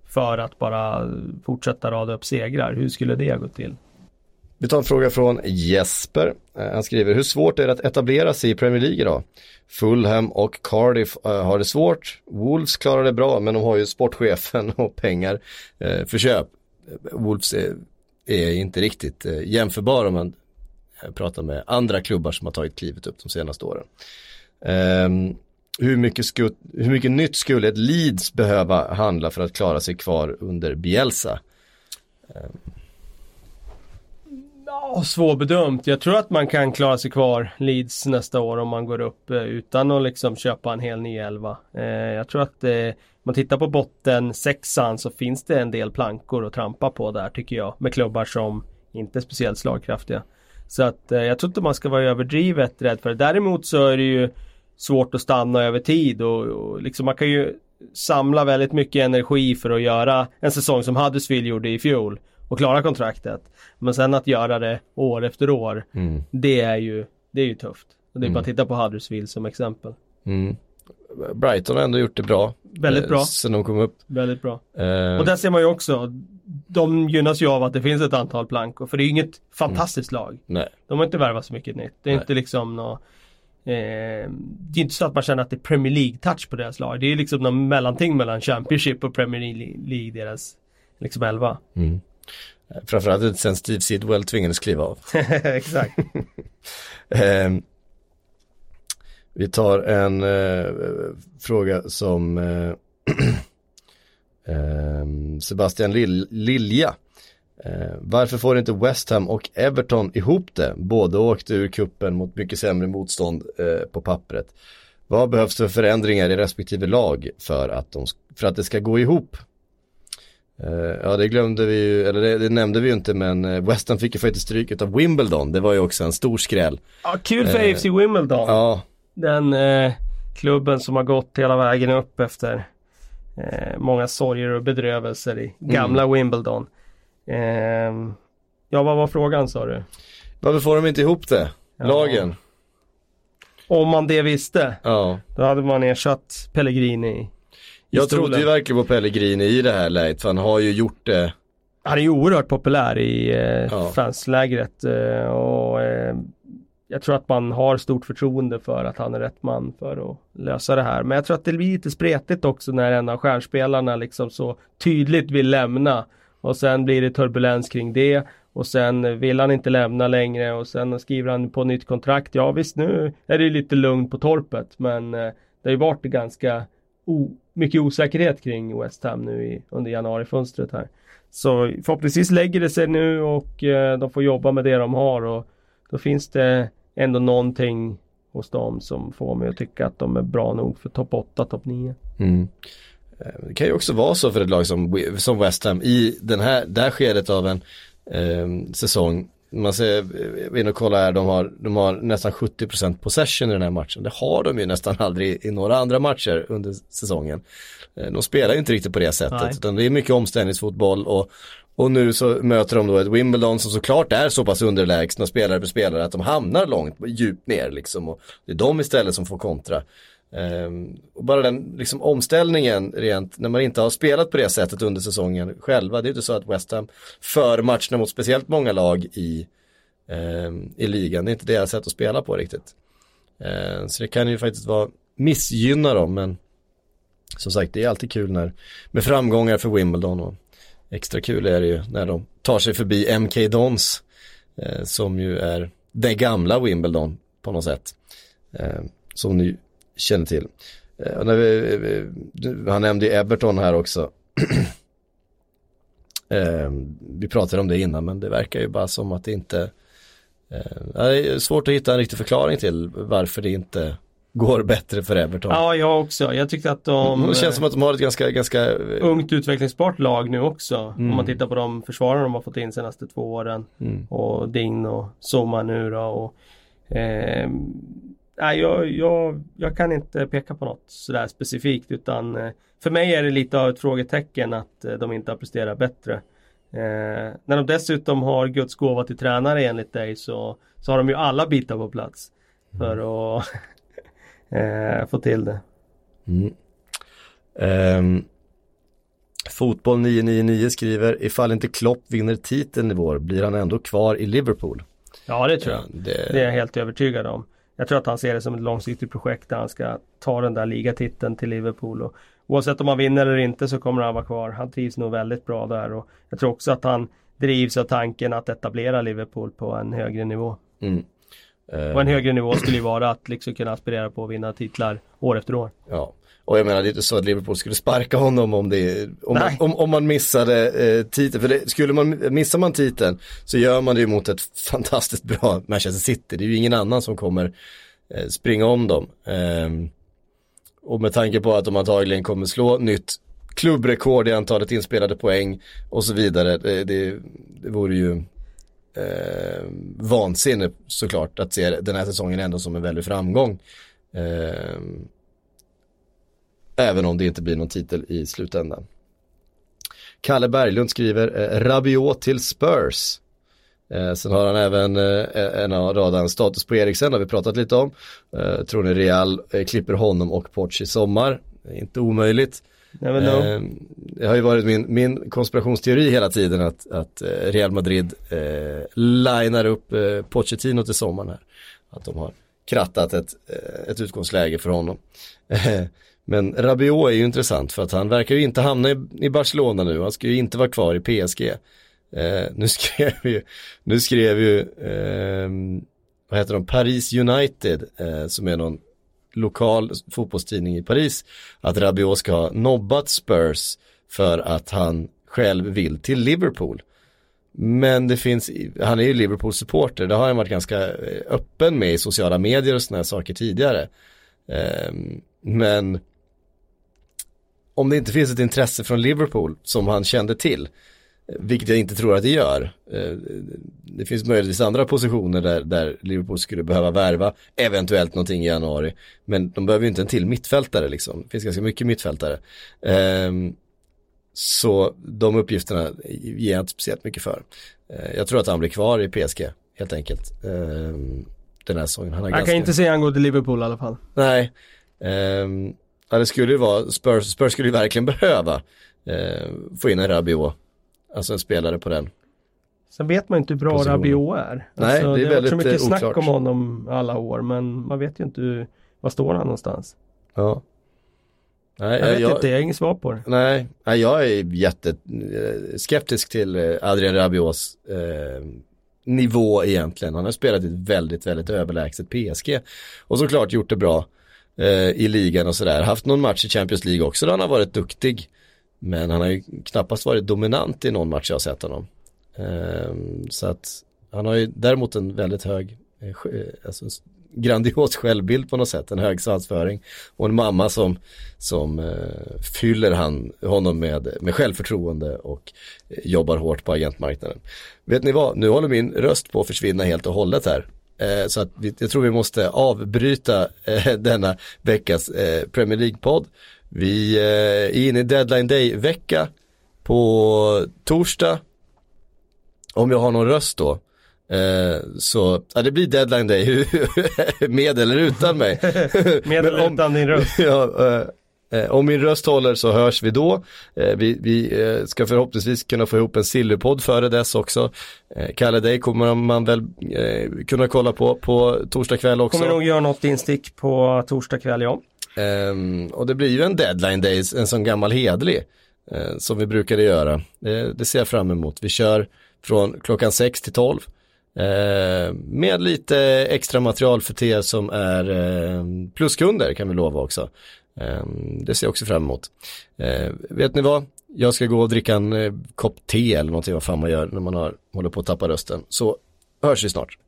för att bara fortsätta rada upp segrar. Hur skulle det gå till? Vi tar en fråga från Jesper. Han skriver: hur svårt är det att etablera sig i Premier League idag? Fulham och Cardiff har det svårt. Wolves klarar det bra, men de har ju sportchefen och pengar för köp. Wolves är, är inte riktigt jämförbar om man pratar med andra klubbar som har tagit klivet upp de senaste åren. Um, Hur mycket, sku- hur mycket nytt skulle ett Leeds behöva handla för att klara sig kvar under Bielsa? Ja, svårbedömt. Jag tror att man kan klara sig kvar Leeds nästa år om man går upp utan att liksom köpa en hel ny elva. Jag tror att om man tittar på botten sexan så finns det en del plankor att trampa på där, tycker jag, med klubbar som inte är speciellt slagkraftiga. Så att jag tror inte man ska vara överdrivet rädd för det. Däremot så är det ju svårt att stanna över tid och, och liksom man kan ju samla väldigt mycket energi för att göra en säsong som Huddersfield gjorde i fjol och klara kontraktet, men sen att göra det år efter år, mm. det är ju det är ju tufft. Och det är mm. bara att titta på Huddersfield som exempel. Mm. Brighton har ändå gjort det bra. Väldigt bra. Sen de kom upp. Väldigt bra. Uh... Och där ser man ju också, de gynnas ju av att det finns ett antal plankor, för det är ju inget fantastiskt mm. lag. Nej. De har inte värvat så mycket nytt. Det är Nej. inte liksom något. Eh, det är inte så att man känner att det är Premier League-touch på deras lag. Det är liksom någon mellanting mellan Championship och Premier League, deras liksom elva. Mm. Framförallt inte sen Steve Sidwell tvingades kliva av. Exakt. eh, vi tar en eh, fråga som eh, eh, Sebastian Lil- Lilja. Eh, varför får inte West Ham och Everton ihop det? Både åkte ur kuppen mot mycket sämre motstånd eh, på pappret. Vad behövs för förändringar i respektive lag för att, de, för att det ska gå ihop? Eh, ja, det glömde vi ju, eller det, det nämnde vi ju inte, men West Ham fick ju faktiskt stryk av Wimbledon. Det var ju också en stor skräll. Ja, kul för eh, A F C Wimbledon. Ja. Den eh, klubben som har gått hela vägen upp efter eh, många sorger och bedrövelser i gamla mm. Wimbledon. Uh, ja, vad var frågan, sa du? Varför får de inte ihop det? Ja. Lagen. Om man det visste, ja. Då hade man ersatt Pellegrini. I Jag stolen. trodde ju verkligen på Pellegrini i det här läget, för han har ju gjort det. Han är ju oerhört populär i eh, ja. fanslägret eh, och eh, jag tror att man har stort förtroende för att han är rätt man för att lösa det här. Men jag tror att det blir lite spretigt också när en av stjärnspelarna liksom så tydligt vill lämna. Och sen blir det turbulens kring det. Och sen vill han inte lämna längre. Och sen skriver han på nytt kontrakt. Ja visst, nu är det lite lugnt på torpet. Men det har ju varit ganska o- mycket osäkerhet kring West Ham nu i, under januarifönstret här. Så förhoppningsvis lägger det sig nu. Och eh, de får jobba med det de har. Och då finns det ändå någonting hos dem som får mig att tycka att de är bra nog för topp åtta, topp nio. Mm. Det kan ju också vara så för ett lag som, som West Ham i den här, det här skedet av en eh, säsong. Man ser in och kollar här, de har, de har nästan sjuttio procent possession i den här matchen. Det har de ju nästan aldrig i några andra matcher under säsongen. De spelar ju inte riktigt på det sättet. Nej. Utan det är mycket omställningsfotboll och, och nu så möter de då ett Wimbledon som såklart är så pass underlägsna spelare för spelare att de hamnar långt, djupt ner liksom, och det är de istället som får kontra. Um, och bara den liksom, omställningen rent, när man inte har spelat på det sättet under säsongen själva. Det är inte så att West Ham för matcherna mot speciellt många lag i, um, i ligan. Det är inte deras sätt att spela på riktigt, uh, så det kan ju faktiskt vara missgynna dem. Men som sagt, det är alltid kul när, med framgångar för Wimbledon och Extra kul är det ju när de tar sig förbi M K Dons, eh, som ju är det gamla Wimbledon på något sätt, eh, som ni känner till. Eh, och när vi, vi, han nämnde ju Everton här också. eh, vi pratade om det innan, men det verkar ju bara som att det inte... Eh, det är svårt att hitta en riktig förklaring till varför det inte går bättre för Everton. Ja, jag också. Jag tyckte att de... Det känns som att de har ett ganska... ganska... ungt utvecklingsbart lag nu också. Mm. Om man tittar på de försvararna de har fått in senaste två åren. Mm. Och Ding och Soma nu då. Och, eh, jag, jag, jag kan inte peka på något sådär specifikt. Utan för mig är det lite av ett frågetecken att de inte har presterat bättre. Eh, när de dessutom har Guds gåva till tränare enligt dig, så, så har de ju alla bitar på plats. För mm. att... Eh, få till det. Mm. Eh, fotboll nio nio nio skriver: ifall inte Klopp vinner titeln i vår, blir han ändå kvar i Liverpool? Ja, det tror jag. Eh, det... det är jag helt övertygad om. Jag tror att han ser det som ett långsiktigt projekt där han ska ta den där ligatiteln till Liverpool, och oavsett om han vinner eller inte så kommer han vara kvar. Han trivs nog väldigt bra där, och jag tror också att han drivs av tanken att etablera Liverpool på en högre nivå. Mm. Och en högre nivå skulle ju vara att liksom kunna aspirera på att vinna titlar år efter år. Ja, och jag menar, det är inte så att Liverpool skulle sparka honom om, det, om, man, om, om man missade eh, titeln. För det, skulle man missa man titeln så gör man det ju mot ett fantastiskt bra Manchester City. Det är ju ingen annan som kommer eh, springa om dem. Eh, och med tanke på att de antagligen kommer slå nytt klubbrekord i antalet inspelade poäng och så vidare. Eh, det, det vore ju... Eh, vansinne såklart att se den här säsongen ändå som en väldig framgång, eh, även om det inte blir någon titel i slutändan. Kalle Berglund skriver eh, Rabiot till Spurs. eh, sen har han även eh, en av radarnas status på Eriksen har vi pratat lite om. eh, tror ni Real eh, klipper honom och Poch i sommar? Inte omöjligt. Eh, det har ju varit min, min konspirationsteori hela tiden att, att Real Madrid eh, linar upp eh, Pochettino till sommaren här. Att de har krattat ett, ett utgångsläge för honom. Eh, men Rabiot är ju intressant för att han verkar ju inte hamna i, i Barcelona nu. Han ska ju inte vara kvar i P S G. Eh, nu skrev ju, nu skrev ju eh, vad heter de? Paris United, eh, som är någon lokal fotbollstidning i Paris, att Rabiot ska ha nobbat Spurs för att han själv vill till Liverpool. Men det finns, han är ju Liverpool-supporter, det har han varit ganska öppen med i sociala medier och såna här saker tidigare. Men om det inte finns ett intresse från Liverpool som han kände till, vilket jag inte tror att det gör. Det finns möjligtvis andra positioner där, där Liverpool skulle behöva värva eventuellt någonting i januari. Men de behöver ju inte en till mittfältare liksom. Det finns ganska mycket mittfältare. Så de uppgifterna ger jag inte speciellt mycket för. Jag tror att han blir kvar i P S G helt enkelt. Den här säsongen. Han, han ganska... kan inte säga att han går till Liverpool i alla fall. Nej. Ja, det skulle ju vara Spurs, Spurs skulle ju verkligen behöva få in en Rabiot. Alltså en spelare på den. Sen vet man inte hur bra Rabiot är. Nej, alltså, det är det väldigt oklart. Det har varit så mycket oklart. Snack om honom alla år, men man vet ju inte var står han någonstans. Ja. Nej, jag vet jag, inte, jag har ingen svar på det. Nej, nej, jag är jätteskeptisk till Adrien Rabiots eh, nivå egentligen. Han har spelat ett väldigt, väldigt överlägset P S G. Och såklart gjort det bra eh, i ligan och sådär. Haft någon match i Champions League också där han har varit duktig. Men han har ju knappast varit dominant i någon match jag har sett honom. Så att han har ju däremot en väldigt hög, alltså grandios självbild på något sätt. En hög satsföring. Och en mamma som, som fyller han, honom med, med självförtroende och jobbar hårt på agentmarknaden. Vet ni vad? Nu håller min röst på att försvinna helt och hållet här. Så att jag tror vi måste avbryta denna veckas Premier League-podd. Vi är inne i Deadline Day-vecka på torsdag. Om jag har någon röst då. Så ja, det blir Deadline Day med eller utan mig. Med eller om, utan din röst. Ja, om min röst håller så hörs vi då. Vi, vi ska förhoppningsvis kunna få ihop en Sillypodd före dess också. Kalle, dig kommer man väl kunna kolla på på torsdag kväll också. Kommer nog göra något instick på torsdag kväll, ja. Um, och det blir ju en deadline day, en sån gammal hedlig. eh, som vi brukade göra. Det, det ser jag fram emot. Vi kör från klockan sex till tolv eh, med lite extra material för er som är eh, pluskunder, kan vi lova också. Eh, det ser jag också fram emot. Eh, vet ni vad? Jag ska gå och dricka en eh, kopp te eller någonting, vad fan man gör när man har, håller på att tappa rösten. Så hörs vi snart.